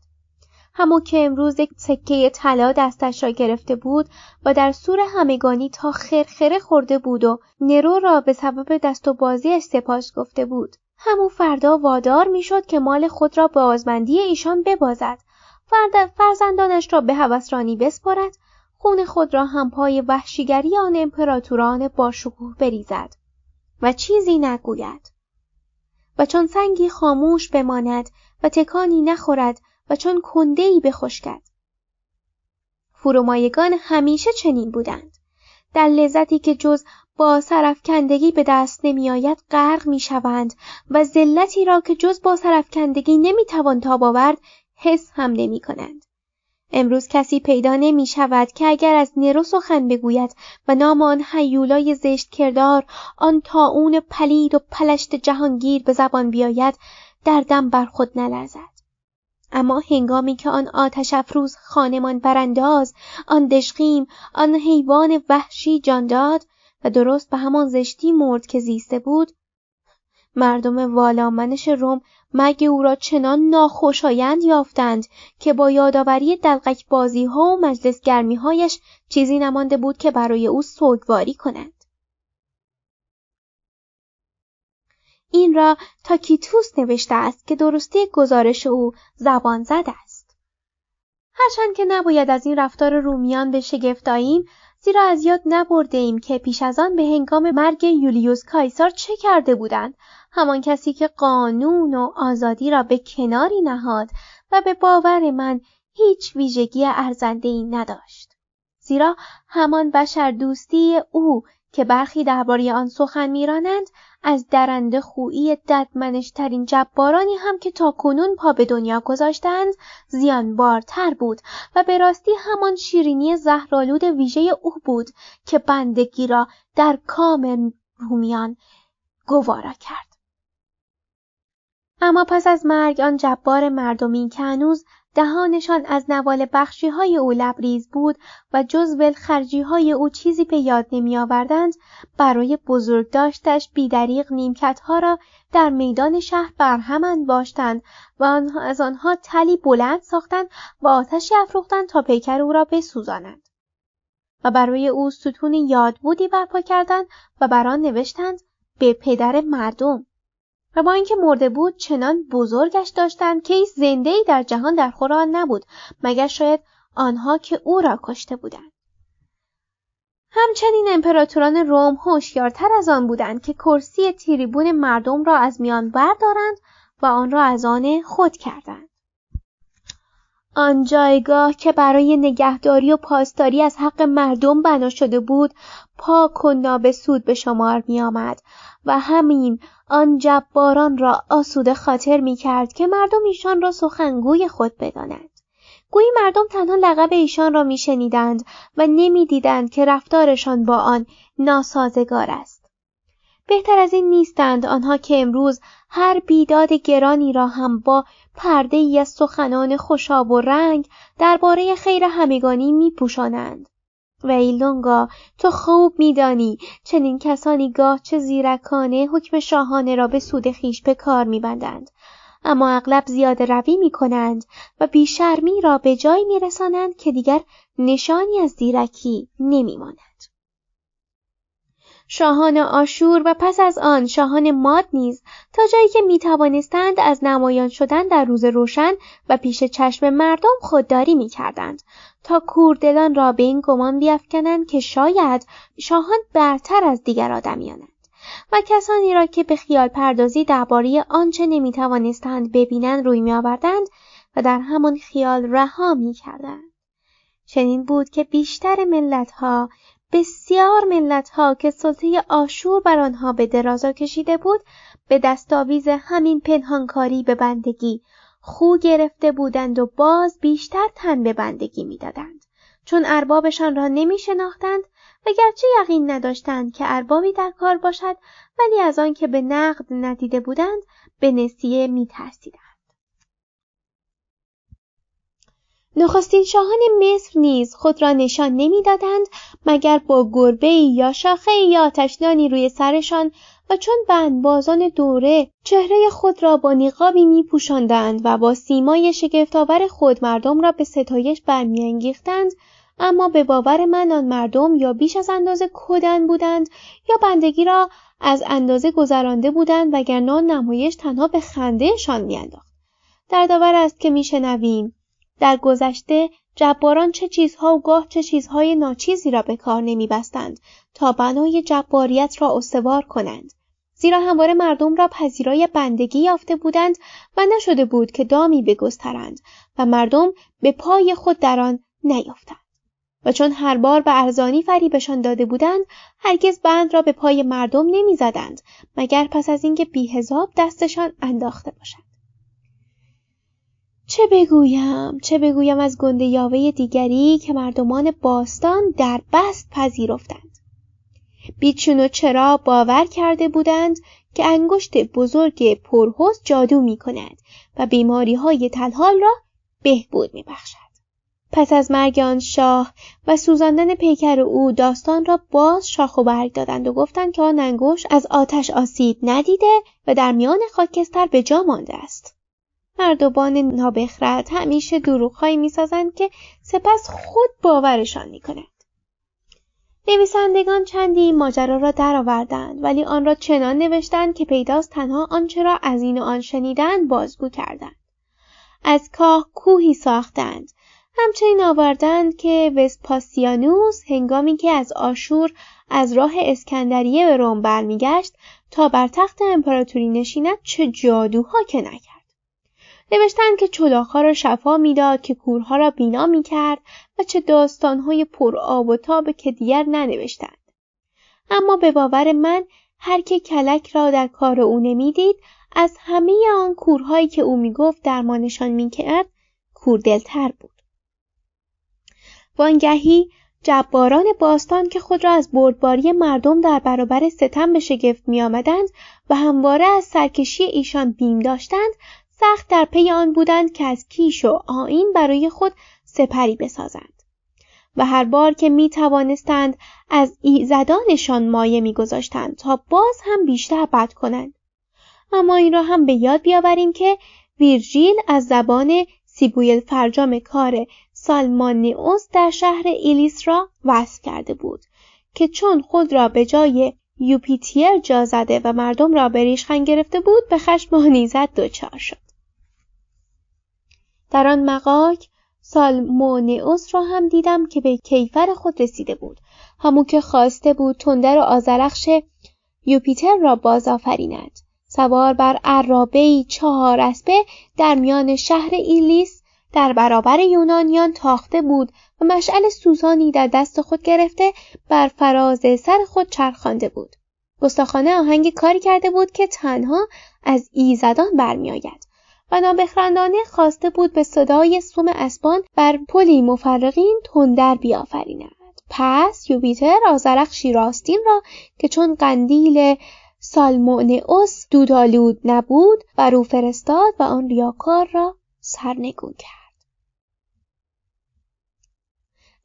همون که امروز یک سکه طلا دستش را گرفته بود و در سور همگانی تا خرخره خورده بود و نرو را به سبب دست و بازیش سپاس گفته بود، همون فردا وادار می‌شد که مال خود را به آزمندی ایشان ببازد، فرزندانش را به هوسرانی بسپارد، خون خود را هم پای وحشیگری آن امپراتوران باشکوه بریزد و چیزی نگوید، و چون سنگی خاموش بماند و تکانی نخورد و چون کنده‌ای بخشکد. فرومایگان همیشه چنین بودند. در لذتی که جز با سرفکندگی به دست نمی‌آید غرق می‌شوند و ذلتی را که جز با سرفکندگی نمی‌توان تاب آورد حس هم نمی‌کنند. امروز کسی پیدا نمی شود که اگر از نرو سخن بگوید و نام آن هیولای زشت کردار، آن طاعون پلید و پلشت جهانگیر به زبان بیاید، در دم بر خود نلرزد. اما هنگامی که آن آتش افروز خانمان برانداز، آن دشقیم، آن حیوان وحشی جان داد و درست به همان زشتی مرد که زیسته بود، مردم والامنش روم مگه او را چنان ناخوشایند یافتند که با یادآوری دلقک بازی ها و مجلس گرمی هایش چیزی نمانده بود که برای او سوگواری کنند. این را تاکیتوس نوشته است که درستی گزارش او زبان زد است. هرچند که نباید از این رفتار رومیان به شگفت آییم، زیرا از یاد نبرده ایم که پیش از آن به هنگام مرگ یولیوس کایسار چه کرده بودند، همان کسی که قانون و آزادی را به کناری نهاد و به باور من هیچ ویژگی ارزنده‌ای نداشت. زیرا همان بشر دوستی او که برخی درباره آن سخن می‌رانند، از درنده خویی ددمنش‌ترین جبارانی هم که تاکنون پا به دنیا گذاشتند زیانبارتر بود و به راستی همان شیرینی زهرآلود ویژه او بود که بندگی را در کام رومیان گوارا کرد. اما پس از مرگ آن جبار مردمی که هنوز دهانشان از نوال بخشی های او لبریز بود و جز ولخرجی های او چیزی به یاد نمی آوردند، برای بزرگ داشتش بیدریق نیمکت ها را در میدان شهر برهم انباشتند و از آنها تلی بلند ساختند و آتشی افروختند تا پیکر او را بسوزانند و برای او ستون یاد بودی برپا کردند و بر آن نوشتند به پدر مردم، و با اینکه مرده بود چنان بزرگش داشتند که هیچ زنده‌ای در جهان در خور آن نبود، مگر شاید آنها که او را کشته بودند. همچنین امپراتوران روم هوشیارتر از آن بودند که کرسی تریبون مردم را از میان بردارند و آن را از آن خود کردند. آن جایگاه که برای نگهداری و پاسداری از حق مردم بنا شده بود، پاک و نابسود به شمار می آمد و همین آن جباران را آسوده خاطر می کرد که مردم ایشان را سخنگوی خود بدانند. گویی مردم تنها لقب ایشان را می شنیدند و نمی دیدند که رفتارشان با آن ناسازگار است. بهتر از این نیستند آنها که امروز هر بیداد گرانی را هم با پرده ای از سخنان خوشاب و رنگ درباره خیر همگانی می پوشانند. ویلونگا تو خوب میدانی چنین کسانی گاه چه زیرکانه حکم شاهانه را به سود خیش به کار میبندند، اما اغلب زیاده روی میکنند و بیشرمی را به جای میرسانند که دیگر نشانی از زیرکی نمیماند. شاهان آشور و پس از آن شاهان ماد نیز تا جایی که میتوانستند از نمایان شدن در روز روشن و پیش چشم مردم خودداری میکردند تا کوردلان را به این گمان بیفکنند که شاید شاهان برتر از دیگر آدمیانند و کسانی را که به خیال پردازی درباره آنچه نمیتوانستند ببینند روی میآوردند و در همان خیال رها میکردند. چنین بود که بیشتر ملت‌ها بسیار ملت‌ها که سلطه آشور بر آنها به درازا کشیده بود به دستاویز همین پنهانکاری به بندگی خو گرفته بودند و باز بیشتر تن به بندگی می‌دادند، چون اربابشان را نمی‌شناختند و گرچه یقین نداشتند که اربابی در کار باشد، ولی از آن که به نقد ندیده بودند به نسیه می‌ترسیدند. نخستین شاهان مصر نیز خود را نشان نمی‌دادند مگر با گربه‌ای یا شاخه‌ای یا آتش‌دانی روی سرشان، و چون بندبازان دوره چهره خود را با نقابی می‌پوشاندند و با سیمای شگفت‌آور خود مردم را به ستایش برمی‌انگیختند، اما به باور من آن مردم یا بیش از اندازه کودن بودند یا بندگی را از اندازه گذرانده بودند، وگرنه آن نمایش تنها به خنده‌شان می‌انداخت. در داور است که می‌شنویم در گذشته جباران چه چیزها و گاه چه چیزهای ناچیزی را به کار نمی‌بستند تا بنای جباریت را استوار کنند، زیرا همواره مردم را پذیرای بندگی یافته بودند و نشده بود که دامی بگسترند و مردم به پای خود در آن نیافتند، و چون هر بار به ارزانی فریبشان داده بودند هرگز بند را به پای مردم نمی‌زدند مگر پس از اینکه بی‌حساب دستشان انداخته باشد. چه بگویم از گنده یاوه دیگری که مردمان باستان در بست پذیرفتند. بیچون و چرا باور کرده بودند که انگشت بزرگ پرحس جادو می کند و بیماری های تلحال را بهبود می بخشد. پس از مرگ آن شاه و سوزاندن پیکر او داستان را باز شاخ و برگ دادند و گفتند که آن انگشت از آتش آسیب ندیده و در میان خاکستر به جا مانده است. مردمان نابخرد همیشه دروغ‌هایی می‌سازند که سپس خود باورشان می‌کنند. نویسندگان چندی ماجرا را درآوردند، ولی آن را چنان نوشتند که پیداست تنها آنچه را از این و آن شنیدند بازگو کردند. از کاه کوهی ساختند. همچنین آوردند که وسپاسیانوس هنگامی که از آشور از راه اسکندریه به روم برمیگشت تا بر تخت امپراتوری نشیند چه جادوها که نکرد. نوشتند که چلاخ‌ها را شفا می‌داد، که کورها را بینا می‌کرد و چه داستان‌های پر آب و تاب که دیگر ننوشتند. اما به باور من هر که کلک را در کار او نمی‌دید از همه آن کورهایی که او می‌گفت درمانشان می‌کرد کوردلتر بود. وانگهی جباران باستان که خود را از بردباری مردم در برابر ستم به شگفت می‌آمدند و همواره از سرکشی ایشان بیم داشتند، سخت در پی آن بودند که از کیش و آیین برای خود سپری بسازند و هر بار که می توانستند از ایزدانشان مایه می گذاشتند تا باز هم بیشتر بد کنند. اما این را هم به یاد بیاوریم که ویرژیل از زبان سیبویل فرجام کار سالمونیوس در شهر ایلیس را وصف کرده بود که چون خود را به جای یوپیتر جا زده و مردم را به ریشخند گرفته بود به خشم و نیزت دچار شد. در آن مغاک سالمونیوس را هم دیدم که به کیفر خود رسیده بود، همون که خواسته بود تندر و آذرخش یوپیتر را باز آفریند. سوار بر عرابه‌ای چهار اسبه در میان شهر ایلیس در برابر یونانیان تاخته بود و مشعل سوزانی در دست خود گرفته بر فراز سر خود چرخانده بود. گستاخانه آهنگ کاری کرده بود که تنها از ایزدان برمی آید و نابخردانه خواسته بود به صدای سوم اسبان بر پلی مفرقین تندر بیافریند. پس یوپیتر آذرخشی راستین را که چون قندیل سالمونئوس دودآلود نبود بر او فرستاد و آن ریاکار را سرنگون کرد.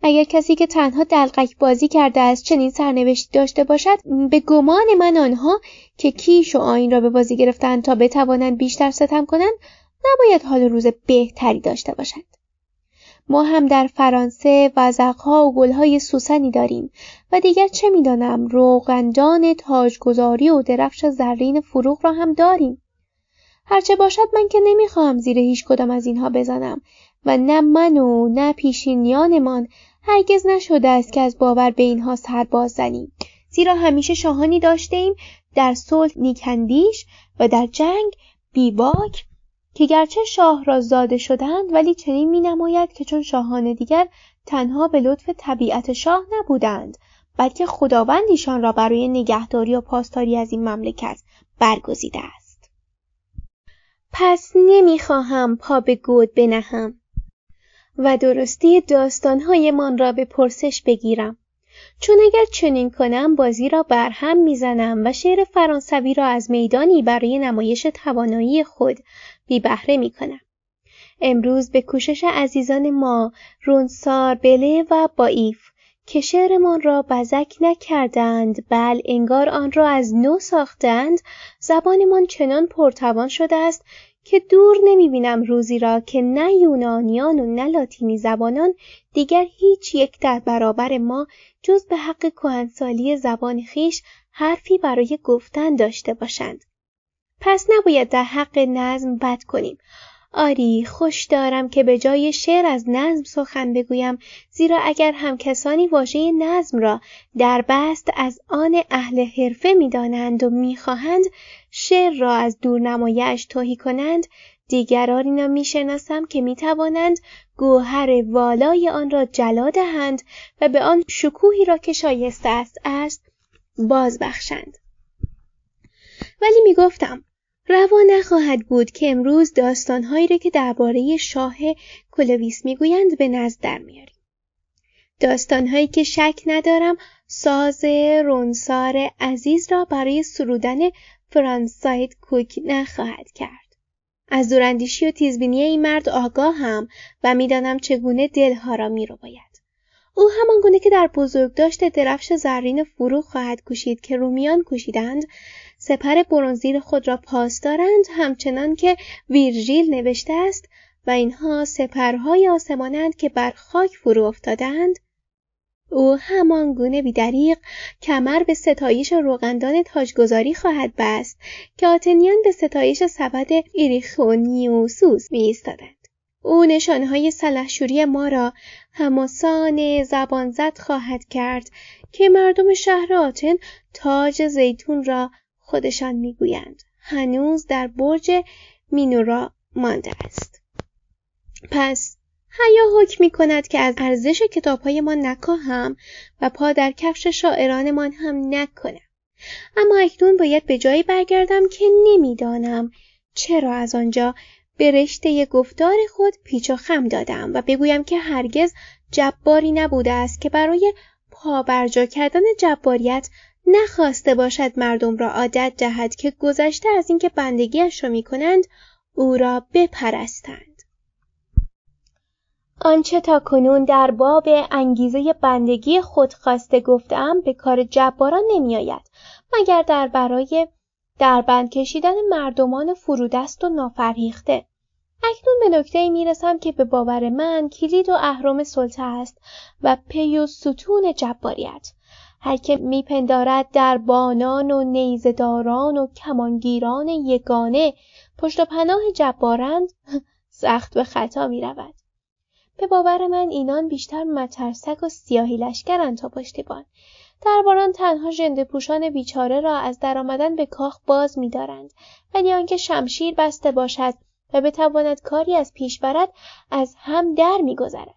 اگر کسی که تنها دلقک بازی کرده از چنین سرنوشتی داشته باشد، به گمان من آنها که کیش و آیین را به بازی گرفتند تا بتوانند بیشتر ستم کنند نباید حال روز بهتری داشته باشند. ما هم در فرانسه وزغ‌ها و گل‌های سوسنی داریم و دیگر چه می‌دانم، روغنجان تاجگذاری و درفش زرین فروغ را هم داریم. هرچه باشد من که نمی‌خواهم زیر هیچ کدام از اینها بزنم و نه من و نه پیشینیانمان هرگز نشده است که از باور به اینها سر باز زنیم، زیرا همیشه شاهانی داشتیم در صلح نیکندیش و در جنگ بیباک که گرچه شاه را زاده شدند ولی چنین می نماید که چون شاهان دیگر تنها به لطف طبیعت شاه نبودند بلکه خداوند ایشان را برای نگهداری و پاسداری از این مملکت برگزیده است. پس نمیخواهم پا به گود بنهم و درستی داستانهای من را به پرسش بگیرم، چون اگر چنین کنم بازی را برهم میزنم و شعر فرانسوی را از میدانی برای نمایش توانایی خود بی بهره میکنم. امروز به کوشش عزیزان ما رونسار، بله و بایف که شعرمان را بزک نکردند بل انگار آن را از نو ساختند، زبانمان چنان پرتوان شده است که دور نمیبینم روزی را که نه یونانیان و نه لاتینی زبانان دیگر هیچ یک در برابر ما جز به حق کهنسالی زبان خیش حرفی برای گفتن داشته باشند. پس نباید در حق نظم بد کنیم. آری، خوش دارم که به جای شعر از نظم سخن بگویم، زیرا اگر هم کسانی واژه نظم را در بست از آن اهل حرفه می‌دانند و می‌خواهند شعر را از دورنمایی‌اش توهی کنند، دیگران را می‌شناسم که می‌توانند گوهر والای آن را جلا دهند و به آن شکوهی را که شایسته است باز بخشند. ولی می‌گفتم روا نخواهد بود که امروز داستان‌هایی را که درباره شاه کلودیوس می‌گویند به نظم در میاریم. داستان‌هایی که شک ندارم ساز رونسار عزیز را برای سرودن فرانساید کوک نخواهد کرد. از دوراندیشی و تیزبینی این مرد آگاهم و می‌دانم چگونه دلها را می‌رباید. او همانگونه که در بزرگداشت درفش زرین فرو خواهد کوشید که رومیان کوشیدند، سپر برنزی خود را پاس دارند، همچنان که ویرژیل نوشته است، و اینها سپرهای آسمانند که بر خاک فرو افتادند، او همان گونه بی‌دریغ کمر به ستایش روغندان تاجگذاری خواهد بست که آتنیان به ستایش سبد ایریخونیوسوس می‌ایستادند. او نشانهای سلحشوری ما را هماسان زبان زد خواهد کرد که مردم شهر آتن تاج زیتون را خودشان میگویند، هنوز در برج مینورا مانده است. پس حیا حکم میکند که از ارزش کتاب‌هایمان نکاهم و پا در کفش شاعرانمان هم نکنم. اما اکنون باید به جایی برگردم که نمیدانم چرا از آنجا به رشته گفتار خود پیچ و خم دادم و بگویم که هرگز جباری نبوده است که برای پا برجا کردن جباریت نخواسته باشد مردم را عادت دهد که گذشته از اینکه بندگیش را می‌کنند او را بپرستند. آنچه تا کنون در باب انگیزه بندگی خود خواسته گفتم به کار جباران نمی‌آید، مگر در برای دربند کشیدن مردمان فرودست و نافرهیخته. اکنون به نکته‌ای میرسم که به باور من کلید و اهرم سلطه است و پی و ستون جباریت. هر که میپندارد در بانان و نیزه‌داران و کمانگیران یگانه پشت و پناه جبارند، سخت به خطا میرود. به باور من اینان بیشتر مترسک و سیاهی لشکرند تا پشتیبان. درباران تنها ژنده پوشان بیچاره را از درآمدن به کاخ باز می‌دارند، ولی آنکه شمشیر بسته باشد و بتواند کاری از پیش برد از هم در می‌گذرد.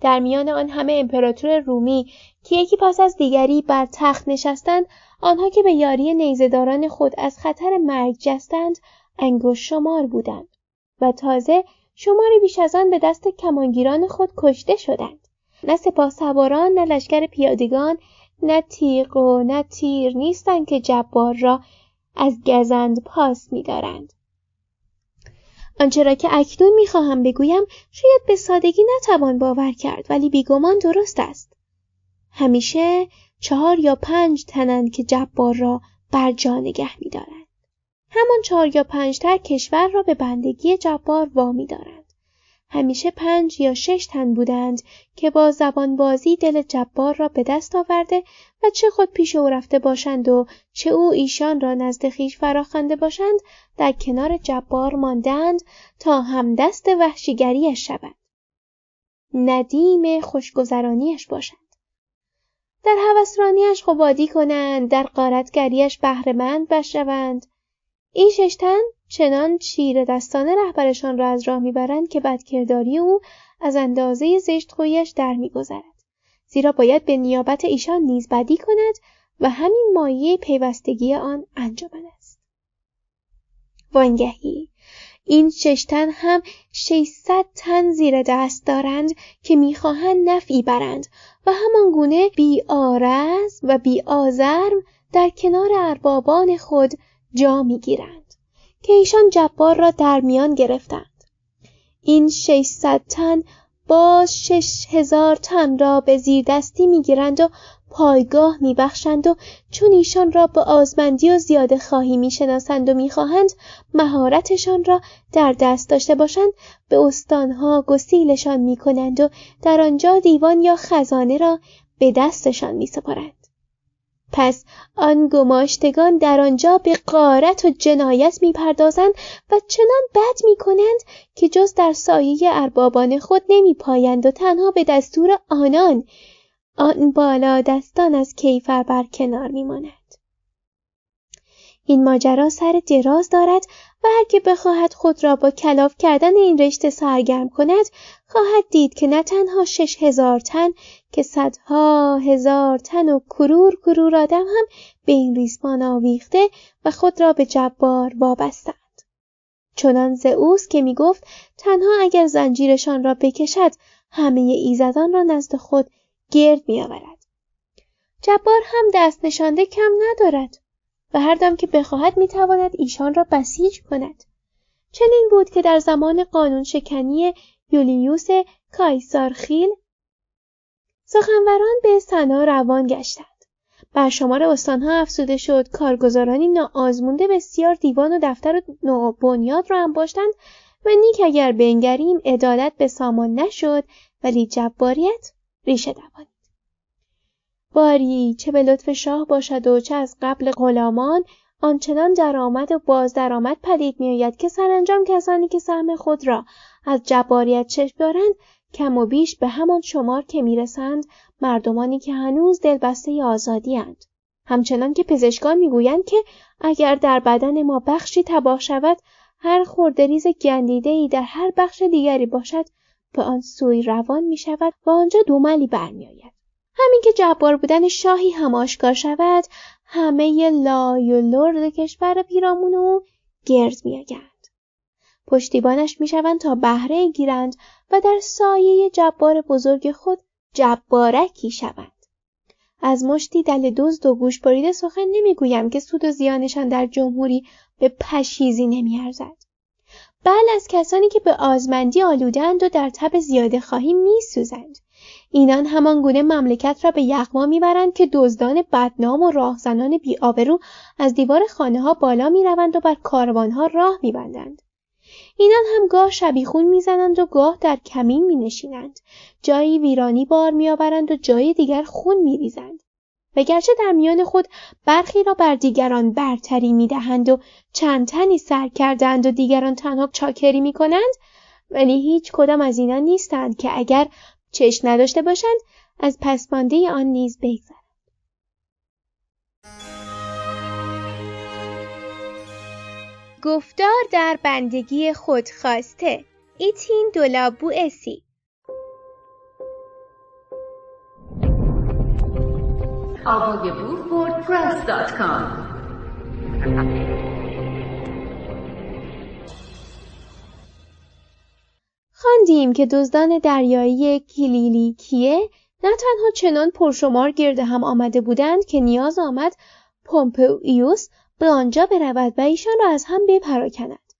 در میان آن همه امپراتور رومی که یکی پس از دیگری بر تخت نشستند، آنها که به یاری نیزه‌داران خود از خطر مرگ جستند انگشت شمار بودند و تازه شمار بیش از آن به دست کمانگیران خود کشته شدند. نه سپاهسواران، نه لشکر پیادگان، نه تیغ و نه تیر نیستند که جبار را از گزند پاس می‌دارند. آنچه را که اکنون می‌خواهم بگویم شاید به سادگی نتوان باور کرد، ولی بیگمان درست است. همیشه 4 یا 5 تنند که جبار را بر جا نگه می‌دارند. همان 4 یا 5 تر کشور را به بندگی جبار وامی دارند. همیشه 5 یا 6 تن بودند که با زبان بازی دل جبار را به دست آورده و چه خود پیش او رفته باشند و چه او ایشان را نزد خویش فراخوانده باشند، در کنار جبار ماندند تا همدست وحشیگریش شوند، ندیم خوشگذرانیش باشند، در هوسرانیش قبادی کنند، در غارتگریش بهره‌مند بشوند. این 6 تن چنان چیره دستانه رهبرشان را از راه میبرند که بدکرداری او از اندازه زشت‌خویی‌اش در میگذرد. زیرا باید به نیابت ایشان نیز بدی کند و همین مایه پیوستگی آن انجمن است. وانگهی این 6 تن هم 600 تن زیر دست دارند که میخواهند نفعی برند و همان گونه بی آرز و بی آزرم در کنار اربابان خود جا میگیرند که ایشان جبار را در میان گرفتند. این 600 تن باز 6000 تن را به زیر دستی میگیرند و پایگاه میبخشند و چون ایشان را به آزمندی و زیاده خواهی میشناسند و میخواهند مهارتشان را در دست داشته باشند، به استانها گسیلشان میکنند و در آنجا دیوان یا خزانه را به دستشان میسپارند. پس آن گماشتگان در آنجا به غارت و جنایت میپردازند و چنان بد میکنند که جز در سایه اربابان خود نمیپایند و تنها به دستور آنان، آن بالا دستان از کیفر بر کنار میماند. این ماجرا سر دراز دارد و هر که بخواهد خود را با کلاف کردن این رشته سرگرم کند، خواهد دید که نه تنها 6000 تن که صدها هزار تن و کرور آدم هم به این ریسمان آویخته و خود را به جبار وابستند. چنان زئوس که می گفت تنها اگر زنجیرشان را بکشد همه ایزدان را نزد خود گرد می آورد. جبار هم دست نشانده کم ندارد و هر دم که بخواهد می تواند ایشان را بسیج کند. چنین بود که در زمان قانون شکنی یولیوس کایسار خیل سخنوران به سنا روان گشتند. بر شمار استانها افزوده شد، کارگزارانی ناآزمونده بسیار دیوان و دفتر و بنیاد را انباشتند و نیک اگر بنگریم عدالت به سامان نشد ولی جباریت ریشه دوانید. باری چه به لطف شاه باشد و چه از قبل غلامان، آنچنان درآمد و باز درآمد پدید میآید که سرانجام کسانی که سهم خود را از جباریت چشم دارند کم و بیش به همان شمار که میرسند مردمانی که هنوز دلبسته آزادی اند. همچنان که پزشکان میگویند که اگر در بدن ما بخشی تباه شود، هر خردریز گندیده‌ای در هر بخش دیگری باشد به آن سوی روان می شود و آنجا دوملی برمی آید. همین که جبار بودن شاهی هم آشکار شود، همه لای و لرد کشور پیرامون او گرد می آیند. پشتیبانش می شوند تا بهره گیرند و در سایه جبار بزرگ خود جبارکی شوند. از مشتی دل دزد و گوش بریده سخن نمی گویم که سود و زیانشان در جمهوری به پشیزی نمی ارزد. بل از کسانی که به آزمندی آلودند و در تب زیاده خواهی می سوزند. اینان همان گونه مملکت را به یغما می برند که دزدان بدنام و راهزنان بی آبرو از دیوار خانه ها بالا می روند و بر کاروان ها راه می بندند. اینان هم گاه شبیخون می زنند و گاه در کمین می نشینند. جایی ویرانی بار می آورند و جای دیگر خون می ریزند. و گرچه در میان خود برخی را بر دیگران برتری می دهند و چند تنی سر کردند و دیگران تنها چاکری می کنند، ولی هیچ کدام از اینا نیستند که اگر چشم نداشته باشند از پسمانده آن نیز بگذرند. گفتار در بندگی خود خواسته، اتین دو لابوئسی. خواندیم که دزدان دریایی کلیلیکیه نه تنها چنان پرشمار گرد هم آمده بودند که نیاز آمد پومپئیوس به آنجا برود و ایشان را از هم بپراکند،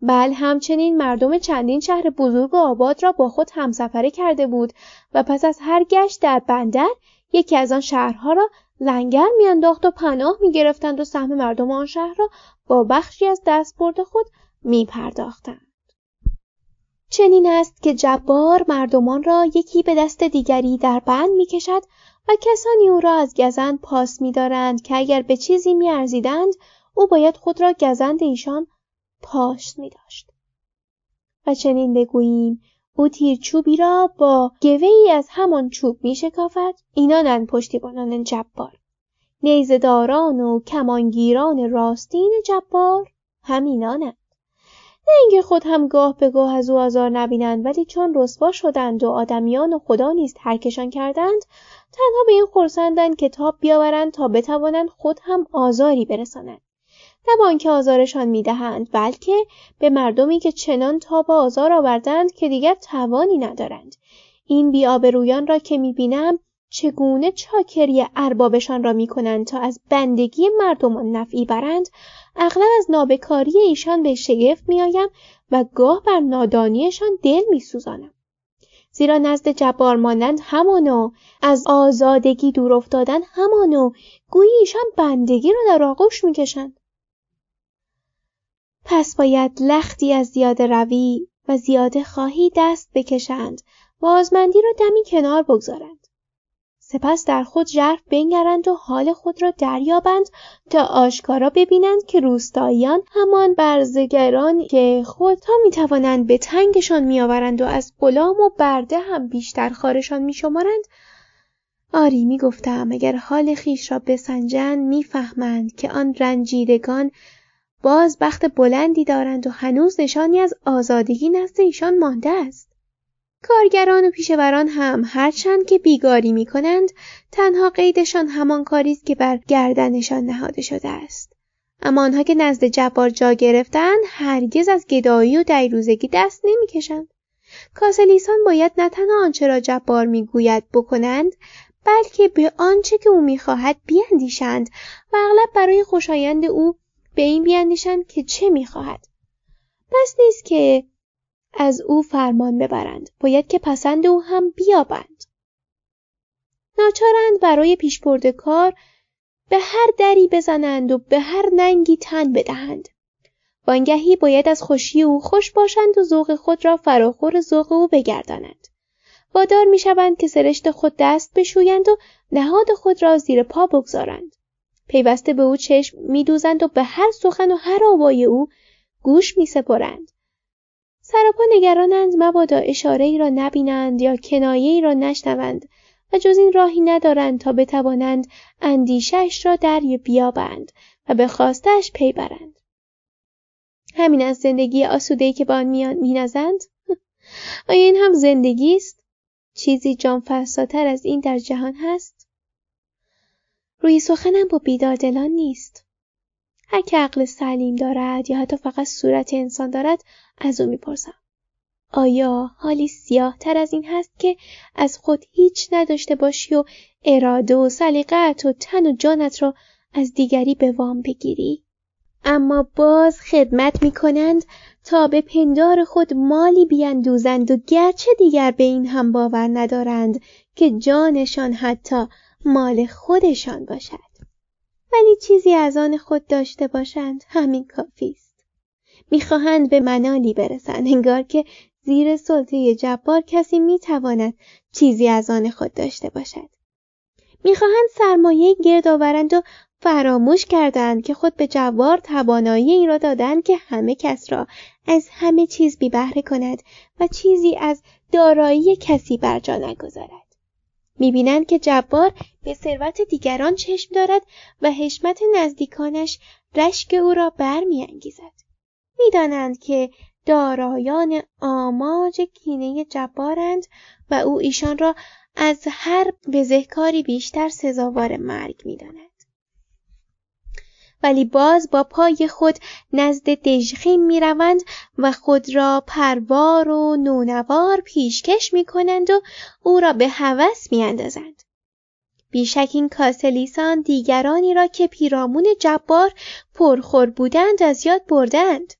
بل همچنین مردم چندین شهر بزرگ و آباد را با خود همسفره کرده بود و پس از هر گشت در بندر یکی از آن شهرها را لنگر میانداخت و پناه میگرفتند و سهم مردم آن شهر را با بخشی از دستبرد خود میپرداختند. چنین است که جبار مردمان را یکی به دست دیگری در بند میکشد و کسانی او را از گزند پاس میدارند که اگر به چیزی میارزیدند او باید خود را گزند ایشان پاش میداشت. و چنین بگوییم او تیرچوبی را با گوه‌ای از همان چوب می شکافد. اینانند پشتیبانان جبار. نیزه‌داران و کمانگیران راستین جبار همینانند. نه اینکه خود هم گاه به گاه از او آزار نبینند، ولی چون رسوا شدند و آدمیان و خدا نیز ترکشان کردند، تنها به این خرسندند که تاب بیاورند تا بتوانند خود هم آزاری برسانند. نه با آنکه آزارشان میدهند، بلکه به مردمی که چنان تاب آزار آوردند که دیگر توانی ندارند. این بی‌آبرویان را که میبینم چگونه چاکری اربابشان را میکنند تا از بندگی مردمان نفعی برند، اغلب از نابکاری ایشان به شگفت میآیم و گاه بر نادانیشان دل میسوزانم. زیرا نزد جبار مانند همانو، از آزادگی دور افتادن همانو، گویی ایشان بندگی را در آغوش میکشند. پس باید لختی از زیاده روی و زیاده خواهی دست بکشند و آزمندی را دمی کنار بگذارند. سپس در خود ژرف بنگرند و حال خود را دریابند تا آشکارا ببینند که روستاییان همان برزگران که خود تا میتوانند به تنگشان میآورند و از غلام و برده هم بیشتر خارشان میشمارند. آری میگفتم اگر حال خویش را بسنجند میفهمند که آن رنجیدگان باز بخت بلندی دارند و هنوز نشانی از آزادگی نزد ایشان مانده است. کارگران و پیشوران هم هرچند که بیگاری می کنند، تنها قیدشان همان کاری است که بر گردنشان نهاده شده است. اما آنها که نزد جبار جا گرفتند، هرگز از گدایی و دیروزگی دست نمی کشند. کاسلیسان باید نه تنها آنچه را جبار می گوید بکنند، بلکه به آنچه که او می خواهد بیندیشند و اغلب برای خوشایند او به این بیندیشند که چه می خواهد. بس نیست که از او فرمان ببرند، باید که پسند او هم بیابند. ناچارند برای پیش برد کار به هر دری بزنند و به هر ننگی تن بدهند. وانگهی باید از خوشی او خوش باشند و ذوق خود را فراخور ذوق او بگردانند. وادار می شوند که سرشت خود دست بشویند و نهاد خود را زیر پا بگذارند. پیوسته به او چشم می دوزند و به هر سخن و هر آوای او گوش می سپارند. سراپا نگرانند مبادا اشاره ای را نبینند یا کنایه ای را نشنوند و جز این راهی ندارند تا بتوانند اندیشه‌اش را در بیابند و به خواستش پی برند. همین از زندگی آسوده‌ای که با آن می‌نازند؟ آیا این هم زندگی است؟ چیزی جانفرساتر از این در جهان هست؟ روی سخنم با بیداردلان نیست. هر که عقل سلیم دارد یا حتی فقط صورت انسان دارد از او میپرسم آیا حالی سیاه تر از این هست که از خود هیچ نداشته باشی و اراده و سلیقت و تن و جانت را از دیگری به وام بگیری؟ اما باز خدمت میکنند تا به پندار خود مالی بیندوزند و گرچه دیگر به این هم باور ندارند که جانشان حتی مال خودشان باشد، ولی چیزی از آن خود داشته باشند همین کافی است. میخواهند به منالی برسند، انگار که زیر سلطه جبار کسی میتواند چیزی از آن خود داشته باشد. میخواهند سرمایه گرد آورند و فراموش کردند که خود به جبار توانایی این را دادند که همه کس را از همه چیز بی‌بهره کند و چیزی از دارایی کسی بر جا نگذارد. میبینند که جبار به ثروت دیگران چشم دارد و حشمت نزدیکانش رشک او را برمی‌انگیزد. میدانند که دارایان آماج کینه جبارند و او ایشان را از هر بزهکاری بیشتر سزاوار مرگ میداند. ولی باز با پای خود نزد دژخیم میروند و خود را پروار و نونوار پیشکش میکنند و او را به هوس میاندازند. بیشک این کاسلیسان دیگرانی را که پیرامون جبار پرخور بودند از یاد بردند.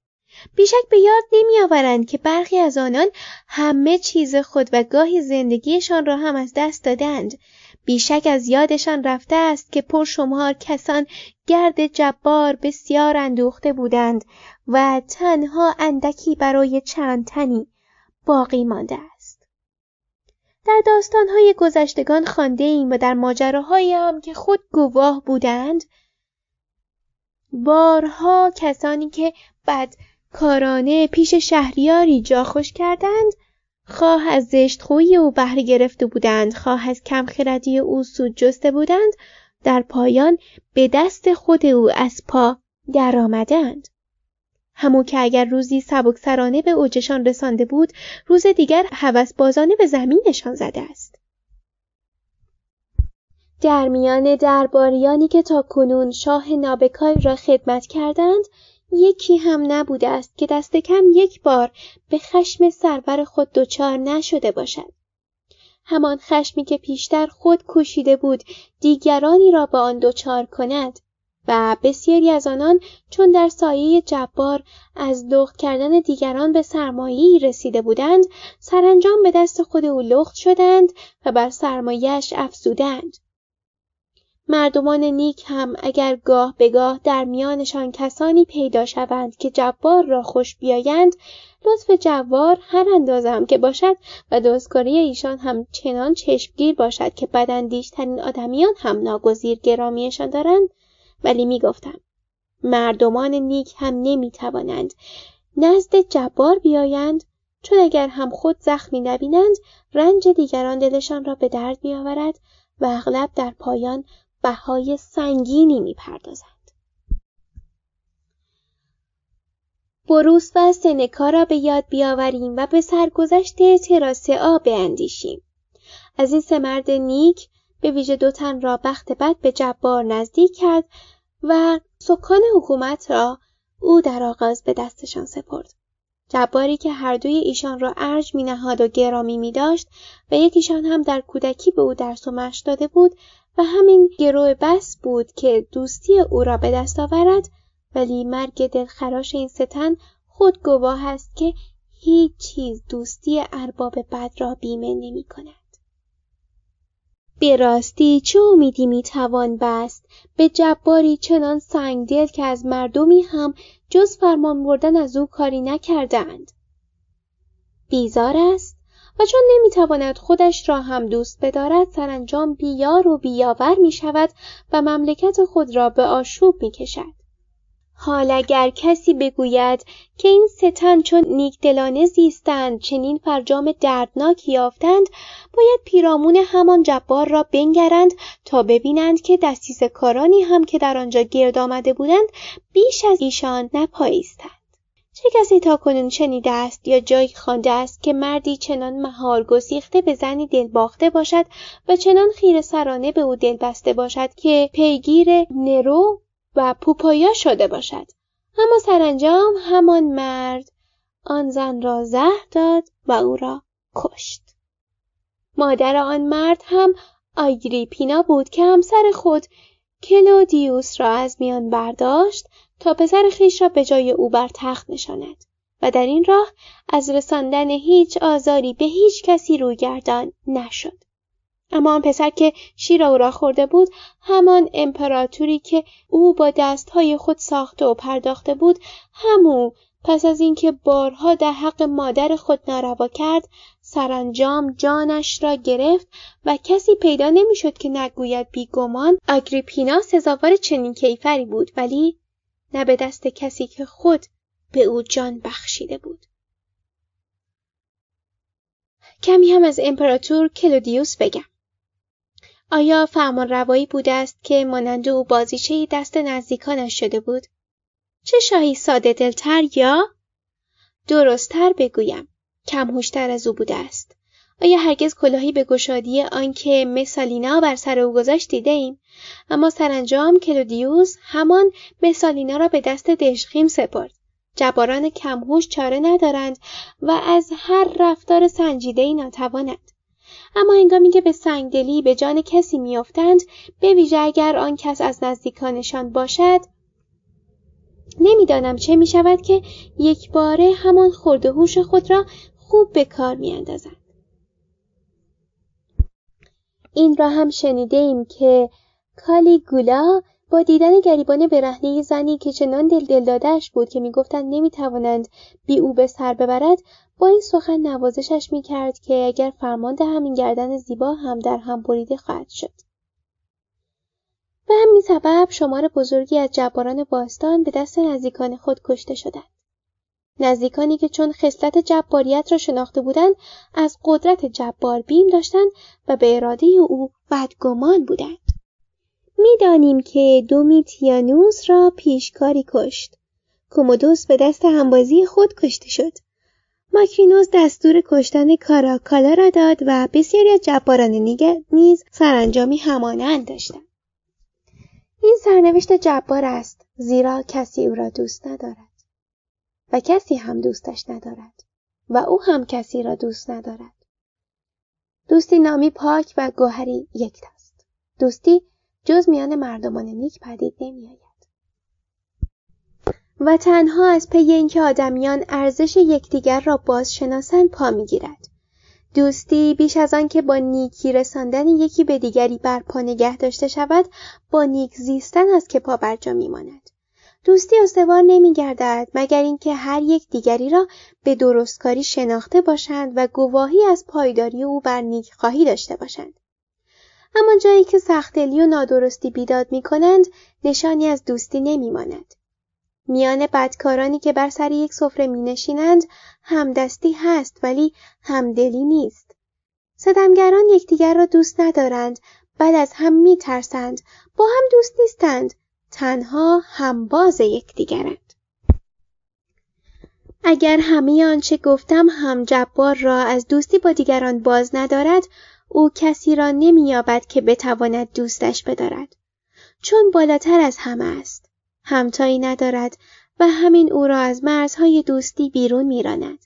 بیشک به یاد نمیآورند که برخی از آنان همه چیز خود و گاهی زندگیشان را هم از دست دادند. بیشک از یادشان رفته است که پرشمار کسان گرد جبار بسیار اندوخته بودند و تنها اندکی برای چند تنی باقی مانده است. در داستان‌های گذشتگان خوانده‌ایم و در ماجراهایی هم که خود گواه بودند، بارها کسانی که بدکارانه پیش شهریاری جا خوش کردند، خواه از زشتخویی او بهره گرفته بودند، خواه از کمخردی او سود جسته بودند، در پایان به دست خود او از پا درآمدند. همون که اگر روزی سبکسرانه به اوجشان رسانده بود، روز دیگر هوسبازانه به زمینشان زده است. در میان درباریانی که تا کنون شاه نابکای را خدمت کردند، یکی هم نبوده است که دست کم یک بار به خشم سرور خود دچار نشده باشد. همان خشمی که پیشتر خود کوشیده بود دیگرانی را به آن دچار کند و بسیاری از آنان چون در سایه جبار از لخت کردن دیگران به سرمایه‌ای رسیده بودند، سرانجام به دست خود او لخت شدند و بر سرمایه‌اش افزودند. مردمان نیک هم اگر گاه به گاه در میانشان کسانی پیدا شوند که جبار را خوش بیایند، لطف جبار هر اندازه هم که باشد و دوزکاری ایشان هم چنان چشمگیر باشد که بداندیش‌ترین آدمیان هم ناگزیر گرامیشان دارند، ولی میگفتم مردمان نیک هم نمیتوانند نزد جبار بیایند، چون اگر هم خود زخمی نبینند رنج دیگران دلشان را به درد میآورد و اغلب در پایان بهای سنگینی میپردازند. بروس و سنکا را به یاد بیاوریم و به سرگذشت تراسه آ بیندیشیم. از این سه مرد نیک به ویژه دو تن را بخت بد به جبار نزدیک کرد و سکان حکومت را او در آغاز به دستشان سپرد. جباری که هر دوی ایشان را ارج می نهاد و گرامی می داشت و یکیشان هم در کودکی به او درس و مشق داده بود و همین گروه بس بود که دوستی او را به دست آورد، ولی مرگ دلخراش این سه تن خود گواه است که هیچ چیز دوستی ارباب بد را بیمه نمی کند. به راستی چه امیدی میتوان بست به جباری چنان سنگدل که از مردمی هم جز فرمان بردن از او کاری نکردند. بیزار است و چون نمیتواند خودش را هم دوست بدارد، سرانجام بیار و بیاور میشود و مملکت خود را به آشوب میکشد. حال اگر کسی بگوید که این سه تن چون نیکدلانه زیستند چنین فرجام دردناکی یافتند، باید پیرامون همان جبار را بنگرند تا ببینند که دستیزه کارانی هم که در آنجا گرد آمده بودند بیش از ایشان نپایستند. چه کسی تا کنون شنیده است یا جایی خوانده است که مردی چنان مهار گسیخته به زنی دل باخته باشد و چنان خیره سرانه به او دل بسته باشد که پیگیر نرو و پوپایا شده باشد، اما سرانجام همان مرد آن زن را زهر داد و او را کشت. مادر آن مرد هم آگریپینا بود که همسر خود کلودیوس را از میان برداشت تا پسر خویش را به جای او بر تخت نشاند و در این راه از رساندن هیچ آزاری به هیچ کسی رویگردان نشد. اما آن پسر که شیر او را خورده بود، همان امپراتوری که او با دستهای خود ساخته و پرداخته بود، همو پس از اینکه بارها در حق مادر خود ناروا کرد، سرانجام جانش را گرفت و کسی پیدا نمیشد که نگوید بیگمان آگریپینا سزاوار چنین کیفری بود، ولی نه به دست کسی که خود به او جان بخشیده بود. کمی هم از امپراتور کلودیوس بگم. آیا فرمان روایی بوده است که مانند او بازیچه‌ای دست نزدیکانش شده بود؟ چه شاهی ساده دلتر یا درست‌تر بگویم کم هوشتر از او بوده است؟ آیا هرگز کلاهی به گشادی آنکه می سالینا بر سر او گذاشت دیده ایم؟ اما سرانجام کلودیوس همان می سالینا را به دست دژخیم سپرد. جباران کم هوش چاره ندارند و از هر رفتار سنجیده‌ای ناتوانند. اما هنگامی که به سنگدلی به جان کسی میافتند، به ویژه اگر آن کس از نزدیکانشان باشد، نمیدانم چه میشود که یک باره همان خرد هوش خود را خوب به کار میاندازند. این را هم شنیده ایم که کالیگولا با دیدن گریبان برهنه زنی که چنان دل داده‌اش بود که میگفتند نمیتوانند بی او به سر ببرد، با این سخن نوازشش میکرد که اگر فرمان دهم این گردن زیبا هم در هم بریده خواهد شد. به همین سبب شمار بزرگی از جباران باستان به دست نزدیکان خود کشته شدند. نزدیکانی که چون خصلت جباریت را شناخته بودند، از قدرت جبار بیم داشتند و به اراده او بدگمان بودند. می‌دانیم که دومیتیانوس را پیشکاری کشت. کومودوس به دست همبازی خود کشته شد. ماکرینوس دستور کشتن کاراکالا را داد و بسیاری از جباران نیگر نیز سرانجامی همانند داشتند. این سرنوشت جبار است، زیرا کسی او را دوست ندارد و کسی هم دوستش ندارد و او هم کسی را دوست ندارد. دوستی نامی پاک و گوهری یکتاست. دوستی جز میان مردمان نیک پدید نمی‌آید و تنها از پی اینکه آدمیان ارزش یکدیگر را بازشناسند پا می‌گیرد. دوستی بیش از آن که با نیکی رساندن یکی به دیگری برپا نگه داشته شود، با نیک زیستن است که پا بر جا می‌ماند. دوستی استوار نمی‌گردد مگر اینکه هر یک دیگری را به درستکاری شناخته باشند و گواهی از پایداری او بر نیک‌خواهی داشته باشند. اما جایی که سخت‌دلی و نادرستی بیداد می‌کنند، نشانی از دوستی نمی‌ماند. میان بدکارانی که بر سر یک سفره می‌نشینند، همدستی هست ولی همدلی نیست. ستمگران یکدیگر را دوست ندارند، بعد از هم می‌ترسند، با هم دوست نیستند، تنها همباز یکدیگرند. اگر همه آنچه گفتم هم جبار را از دوستی با دیگران باز ندارد، او کسی را نمی‌یابد که بتواند دوستش بدارد، چون بالاتر از همه است، همتایی ندارد و همین او را از مرزهای دوستی بیرون می‌راند،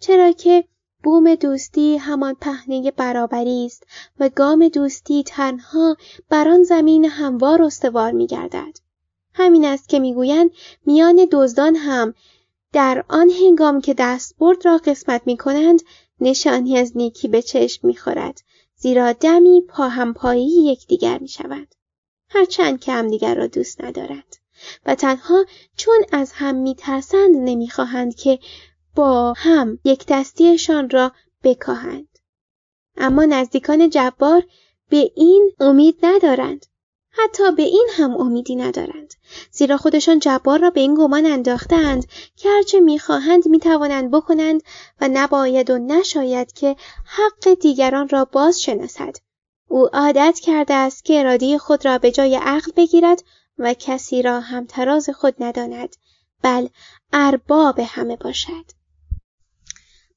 چرا که بوم دوستی همان پهنه برابری است و گام دوستی تنها بر آن زمین هموار استوار می‌گردد. همین است که می‌گویند میان دزدان هم در آن هنگام که دستبرد را قسمت می‌کنند، نشانی از نیکی به چشم می‌خورد، زیرا دمی پا هم پایی یکدیگر می‌شوند، هرچند که همدیگر را دوست ندارند و تنها چون از هم می‌ترسند نمی‌خواهند که با هم یک دستیشان را بکاهند. اما نزدیکان جبار به این امید ندارند، حتی به این هم امیدی ندارند، زیرا خودشان جبار را به این گمان انداختند که هرچه می‌خواهند می‌توانند بکنند و نباید و نشاید که حق دیگران را باز شناسد. او عادت کرده است که اراده خود را به جای عقل بگیرد و کسی را همتراز خود نداند، بل ارباب همه باشد.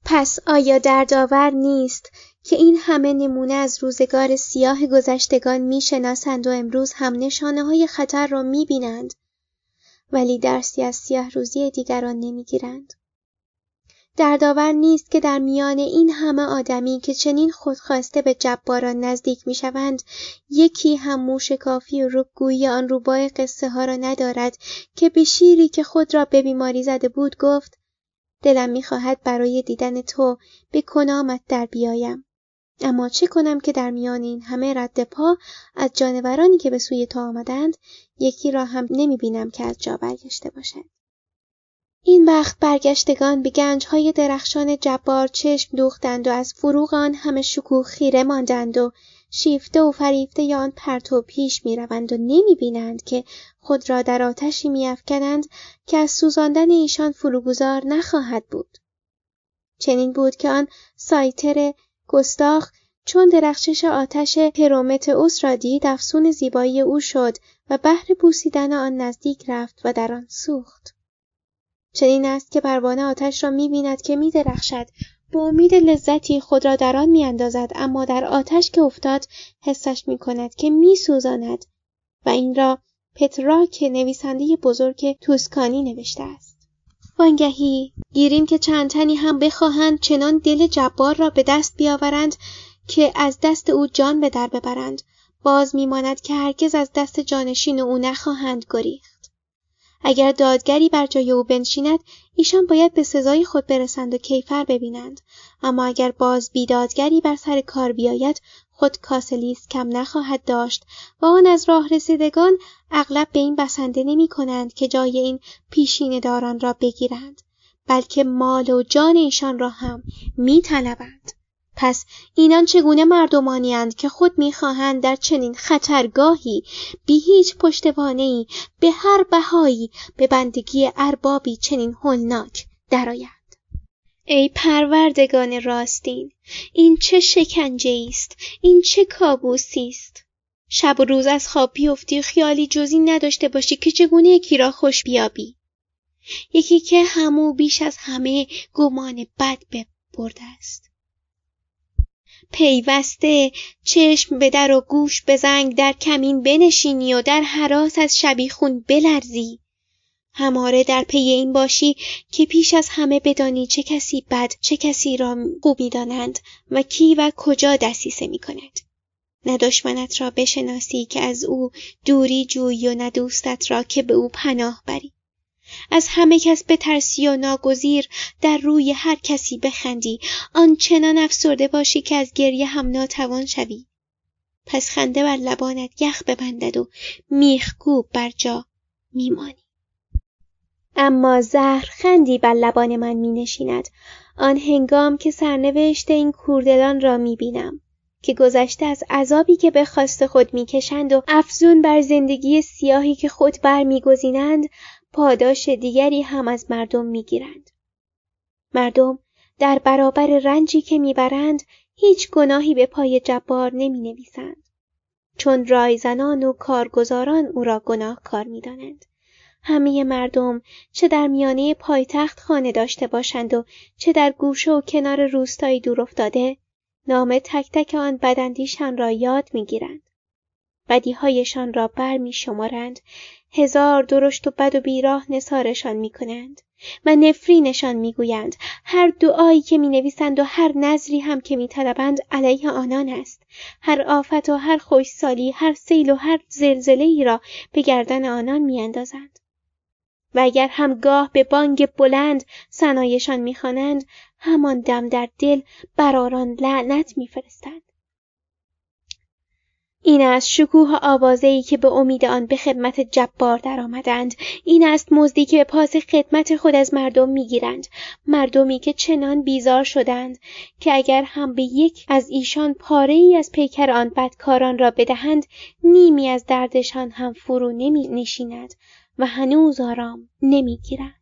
پس آیا دردآور نیست که این همه نمونه از روزگار سیاه گذشتگان میشناسند و امروز هم نشانه‌های خطر را میبینند، ولی درسی از سیاه روزی دیگران نمیگیرند؟ دردآور نیست که در میان این همه آدمی که چنین خودخواسته به جباران نزدیک میشوند، یکی هم موشکافی و روبگویی آن روبای قصه ها را ندارد که به شیری که خود را به بیماری زده بود گفت: دلم میخواهد برای دیدن تو به کنامت در بیایم، اما چه کنم که در میان این همه رد پا از جانورانی که به سوی تو آمدند، یکی را هم نمیبینم که از جا برگشته باشد. این وقت برگشتگان به گنج‌های درخشان جبار چشم دوختند و از فروغ آن همه شکوه خیره ماندند و شیفته و فریفته آن پرتو پیش می‌روند و نمی‌بینند که خود را در آتشی می‌افکنند که از سوزاندن ایشان فروگذار نخواهد بود. چنین بود که آن سایتر گستاخ چون درخشش آتش پرومتئوس را دید، افسون زیبایی او شد و بهر بوسیدن آن نزدیک رفت و در آن سوخت. چنین است که پروانه آتش را می‌بیند که می‌درخشد، با امید لذتی خود را در آن می‌اندازد، اما در آتش که افتاد حسش می‌کند که می‌سوزاند و این را پتراک نویسنده بزرگ توسکانی نوشته است. وانگهی گیریم که چند تنی هم بخواهند چنان دل جبار را به دست بیاورند که از دست او جان به در ببرند، باز می‌ماند که هرگز از دست جانشین او نخواهند گریخت. اگر دادگری بر جای او بنشیند، ایشان باید به سزای خود برسند و کیفر ببینند، اما اگر باز بیدادگری بر سر کار بیاید، خود کاسلیس کم نخواهد داشت و آن از راه رسیدگان اغلب به این بسنده نمی کنند که جای این پیشین داران را بگیرند، بلکه مال و جان ایشان را هم می طلبند. پس اینان چگونه مردمانی اند که خود می‌خواهند در چنین خطرگاهی بی هیچ پشتوانه‌ای به هر بهایی به بندگی اربابی چنین هولناک درآیند؟ ای پروردگان راستین، این چه شکنجه‌ای است، این چه کابوسی است! شب و روز از خواب بیفتی، خیالی جز این نداشته باشی که چگونه یکی را خوش بیابی. یکی که همو بیش از همه گمان بد ببرده است. پیوسته چشم به در و گوش به زنگ در کمین بنشینی و در هراس از شبیخون بلرزی. هماره در پی این باشی که پیش از همه بدانی چه کسی بد چه کسی را خوب می‌دانند و کی و کجا دسیسه می‌کند. نه دشمنت را بشناسی که از او دوری جویی و نه دوستت را که به او پناه بری. از همه کس بترسی و ناگزیر در روی هر کسی بخندی، آنچنان افسرده باشی که از گریه هم ناتوان شوی. پس خنده بر لبانت یخ ببندد و میخکوب بر جا میمانی. اما زهر خندی بر لبان من می نشیند آن هنگام که سرنوشت این کوردلان را می بینم که گذشته از عذابی که به خواست خود می کشند و افزون بر زندگی سیاهی که خود بر می گزینند پاداش دیگری هم از مردم می گیرند. مردم در برابر رنجی که می برند هیچ گناهی به پای جبار نمی نویسند چون رایزنان و کارگزاران او را گناهکار می دانند. همه مردم چه در میانه پایتخت خانه داشته باشند و چه در گوشه و کنار روستایی دور افتاده نام تک تک آن بداندیشان را یاد میگیرند. بدیهایشان را بر می شمارند. هزار درشت و بد و بیراه نثارشان می کنند و نفرینشان می گویند. هر دعایی که می نویسند و هر نظری هم که می طلبند علیه آنان است. هر آفت و هر خوشسالی، هر سیل و هر زلزله‌ای را به گردن آنان می اندازند. و اگر هم گاه به بانگ بلند ثنایشان می‌خوانند، همان دم در دل بر آنان لعنت می‌فرستند. این است شکوه آوازه‌ای که به امید آن به خدمت جبار درآمدند. این است مزدی که به پاس خدمت خود از مردم می‌گیرند. مردمی که چنان بیزار شدند که اگر هم به یک از ایشان پاره‌ای از پیکر آن بدکاران را بدهند، نیمی از دردشان هم فرو نمی‌نشیند و هنوز آرام نمیگیرند.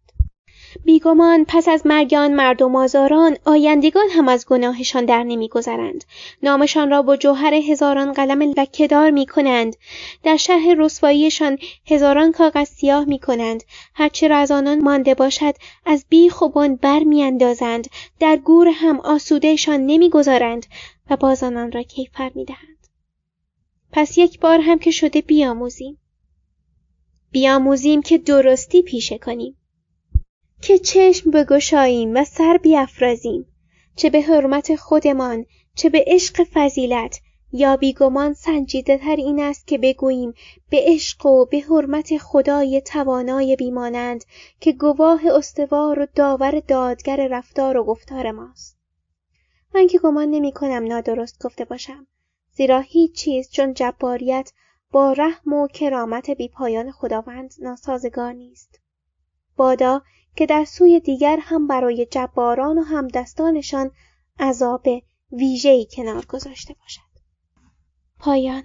بیگمان پس از مرگ آن مردم آزاران آیندگان هم از گناهشان در نمیگذرند. نامشان را با جوهر هزاران قلم لکه‌دار میکنند. در شرح رسواییشان هزاران کاغذ سیاه میکنند. هرچه را از آنان مانده باشد از بیخ و بن برمیاندازند. در گور هم آسودهشان نمیگذارند و باز آنان را کیفر میدهند. پس یک بار هم که شده بیاموزیم که درستی پیشه کنیم، که چشم بگشاییم و سر بیافرازیم، چه به حرمت خودمان چه به عشق فضیلت، یا بیگمان سنجیده تر این است که بگوییم به عشق و به حرمت خدای توانای بیمانند که گواه استوار و داور دادگر رفتار و گفتار ماست. من که گمان نمی کنم نادرست گفته باشم، زیرا هیچ چیز چون جباریت با رحم و کرامت بیپایان خداوند ناسازگار نیست. بادا که در سوی دیگر هم برای جباران و همدستانشان عذاب ویژه‌ای کنار گذاشته باشد. پایان.